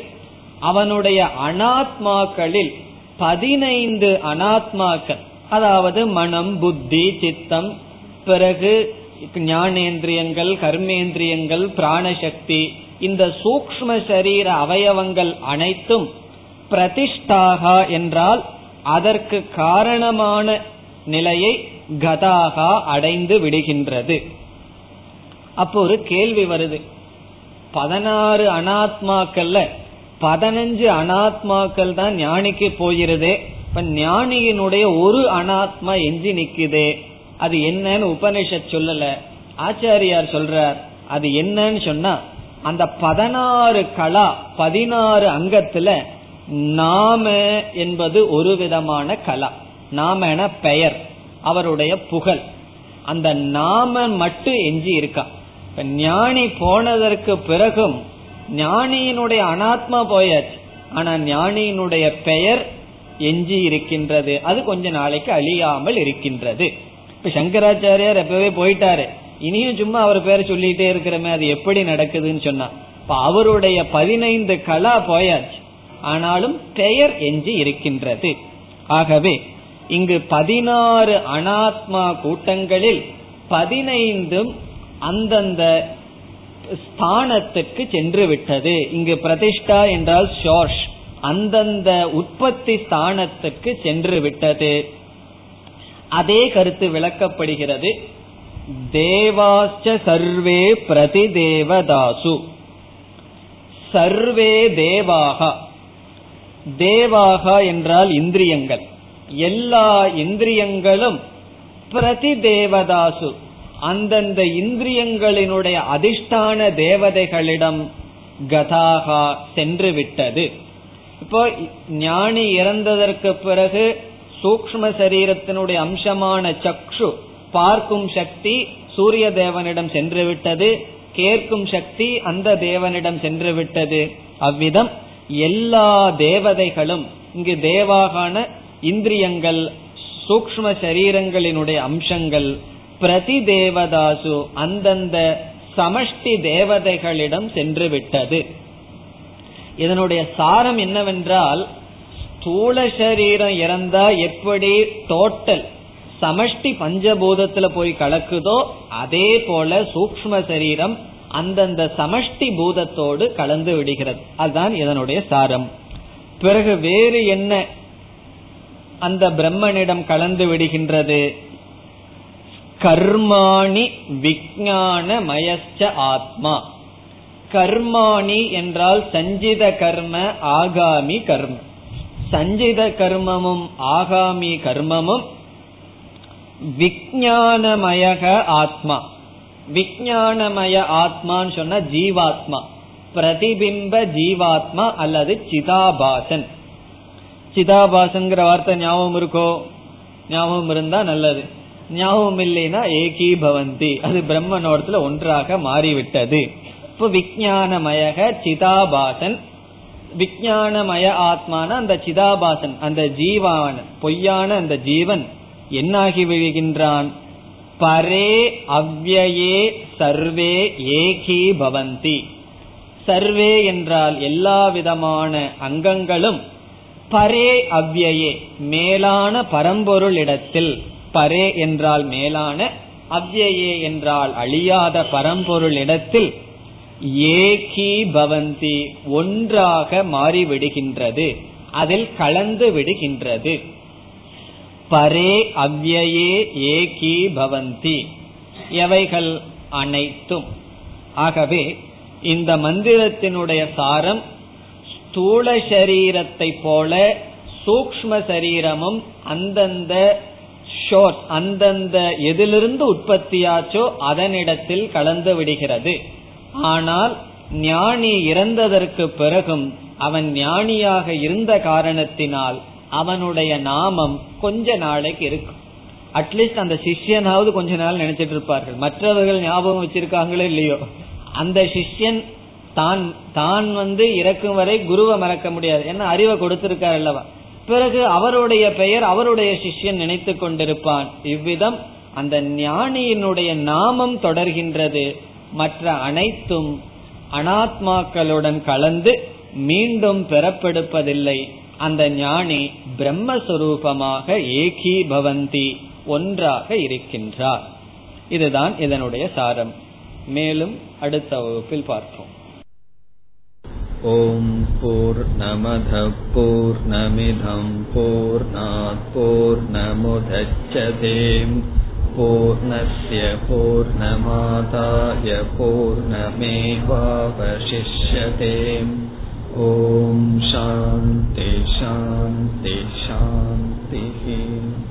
அவனுடைய அனாத்மாக்களில் பதினைந்து அனாத்மாக்கள், அதாவது மனம், புத்தி, சித்தம், பிறகு ஞானேந்திரியங்கள், கர்மேந்திரியங்கள், பிராணசக்தி, இந்த சூக்ஷ்ம சரீர அவயவங்கள் அனைத்தும் பிரதிஷ்டாகா என்றால் அதற்கு காரணமான நிலையை கதாகா அடைந்து விடுகின்றது. அப்போ ஒரு கேள்வி வருது, பதினாறு அனாத்மாக்கள்ல பதினஞ்சு அனாத்மாக்கள் தான் ஞானிக்கு போயிருது, இப்ப ஞானியினுடைய ஒரு அனாத்மா எஞ்சி நிக்குது, அது என்னன்னு உபனிஷத் சொல்லல. ஆச்சாரியார் சொல்றார், அது என்னன்னு சொன்னா, அந்த பதினாறு கலா, பதினாறு அங்கத்துல நாம என்பது ஒரு விதமான கலா. நாமன பெயர், அவருடைய புகழ். அந்த நாம மட்டும் எஞ்சி இருக்கா. இப்ப ஞானி போனதற்கு பிறகும் ஞானியினுடைய அனாத்மா போயாச்சு, ஆனா ஞானியினுடைய பெயர் எஞ்சி இருக்கின்றது. அது கொஞ்ச நாளைக்கு அழியாமல் இருக்கின்றது. இப்ப சங்கராச்சாரியார் எப்பவே போயிட்டாரு, இனியும் சும்மா அவர் பேரை சொல்லிட்டே இருக்கிறமே, அது எப்படி நடக்குதுன்னு சொன்னா, இப்ப அவருடைய பதினைந்து கலா போயாச்சு, ஆனாலும் பெயர் எஞ்சி இருக்கின்றது. ஆகவே இங்கு பதினாறு அனாத்மா கூட்டங்களில் பதினைந்தும் அந்தந்த ஸ்தானத்துக்கு சென்று விட்டது. இங்கு பிரதிஷ்டா என்றால் ஷோர்ஷ், அந்தந்த உற்பத்தி ஸ்தானத்துக்கு சென்று விட்டது. அதே கருத்து விளக்கப்படுகிறது. தேவாச்ச சர்வே பிரதி தேவதாசு. சர்வே தேவாகா. தேவாகா என்றால் இந்திரியங்கள். எல்லா இந்திரியங்களும் பிரதி தேவதாசு, அந்தந்த இந்திரியங்களினுடைய அதிஷ்டான தேவதைகளிடம் கதாகா சென்று விட்டது. இப்போ ஞானி இறந்ததற்கு பிறகு சூக்ஷ்ம சரீரத்தினுடைய அம்சமான சக்ஷு, பார்க்கும் சக்தி சூரிய தேவனிடம் சென்று விட்டது, கேட்கும் சக்தி அந்த தேவனிடம் சென்று விட்டது. அவ்விதம் எல்லா தேவதைகளும், இங்கு தேவாகான இந்திரியங்கள், சூக்ஷ்ம சரீரங்களினுடைய அம்சங்கள், பிரதி தேவதாசு அந்தந்த சமஷ்டி தேவதைகளிடம் சென்று விட்டது. இதனுடைய சாரம் என்னவென்றால், ஸ்தூல சரீரம் இறந்தா எப்படி டோட்டல் சமஷ்டி பஞ்சபூதத்துல போய் கலக்குதோ அதே போல சூக்ம சரீரம் அந்தந்த சமஷ்டி பூதத்தோடு கலந்து விடுகிறது. அதுதான் இதனுடைய சாரம். பிறகு வேறு என்ன அந்த பிரம்மனிடம் கலந்து விடுகின்றது? கர்மாணி விஞ்ஞானமயச்ச ஆத்மா. கர்மாணி என்றால் சஞ்சித கர்ம ஆகாமி கர்ம. சஞ்சித கர்மமும் ஆகாமி கர்மமும் விஞ்ஞானமய ஆத்மா. விஞ்ஞானமய ஆத்மான்னு சொன்னா ஜீவாத்மா, பிரதிபிம்ப ஜீவாத்மா அல்லது சிதாபாசன். சிதாபாசன்கிற வார்த்தை ஞாபகம் இருக்கோ? ஞாபகம் இருந்தா நல்லது, ஞாபகம் இல்லைன்னா ஏகீபவந்தி, அது பிரம்மனோடத்துல ஒன்றாக மாறிவிட்டது. இப்போ விஞ்ஞானமய சிதாபாசன், விஞ்ஞானமய ஆத்மான அந்த சிதாபாசன், அந்த ஜீவான பொய்யான அந்த ஜீவன் என்னாகி விழுகின்றான்? பரே அவ்யயே சர்வே ஏகீபவந்தி. சர்வே என்றால் எல்லா விதமான அங்கங்களும், பரே அவ்யயே மேலான பரம்பொருள் இடத்தில், பரே என்றால் மேலான, அவ்யயே என்றால் அழியாத பரம்பொருள் இடத்தில் ஏகீபவந்தி ஒன்றாக மாறிவிடுகின்றது, அதில் கலந்து விடுகின்றது. பரே அவ்யயே ஏகீபவந்தி, எவைகள் அனைத்தும். ஆகவே இந்த மந்திரத்தினுடைய சாரம் ஸ்தூல சரீரத்தை போல சூக்ம சரீரமும் அந்தந்த ஷோர்ஸ் அந்தந்த எதிலிருந்து உற்பத்தியாச்சோ அதனிடத்தில் கலந்து விடுகிறது. ஆனால் ஞானி இறந்ததற்கு பிறகும் அவன் ஞானியாக இருந்த காரணத்தினால் அவனுடைய நாமம் கொஞ்ச நாளைக்கு இருக்கும். அட்லீஸ்ட் அந்த சிஷ்யனாவது கொஞ்ச நாள் நினைச்சிட்டு இருப்பார்கள். மற்றவர்கள் ஞாபகம் வச்சிருக்காங்களோ இல்லையோ, அந்த சிஷ்யன் தான் தான் வந்து இறக்கும் வரை குருவை மறக்க முடியாது, ஏன்னா அறிவை கொடுத்திருக்கார் அல்லவா. பிறகு அவருடைய பெயர் அவருடைய சிஷ்யன் நினைத்து கொண்டிருப்பான். இவ்விதம் அந்த ஞானியினுடைய நாமம் தொடர்கின்றது. மற்ற அனைத்தும் அனாத்மாக்களுடன் கலந்து மீண்டும் பெறப்படுவதில்லை. அந்த ஞானி பிரம்மஸ்வரூபமாக ஏகீபவந்தி ஒன்றாக இருக்கின்றார். இதுதான் இதனுடைய சாரம். மேலும் அடுத்த வகுப்பில் பார்ப்போம். ஓம் பூர்ணமதః பூர்ணமிதம் பூர்ணாத் பூர்ணமுதச்யதே பூர்ணஸ்ய பூர்ணமாதாய பூர்ணமேவாவசிஷ்யதே. ஓம் சாந்தி சாந்தி சாந்தி.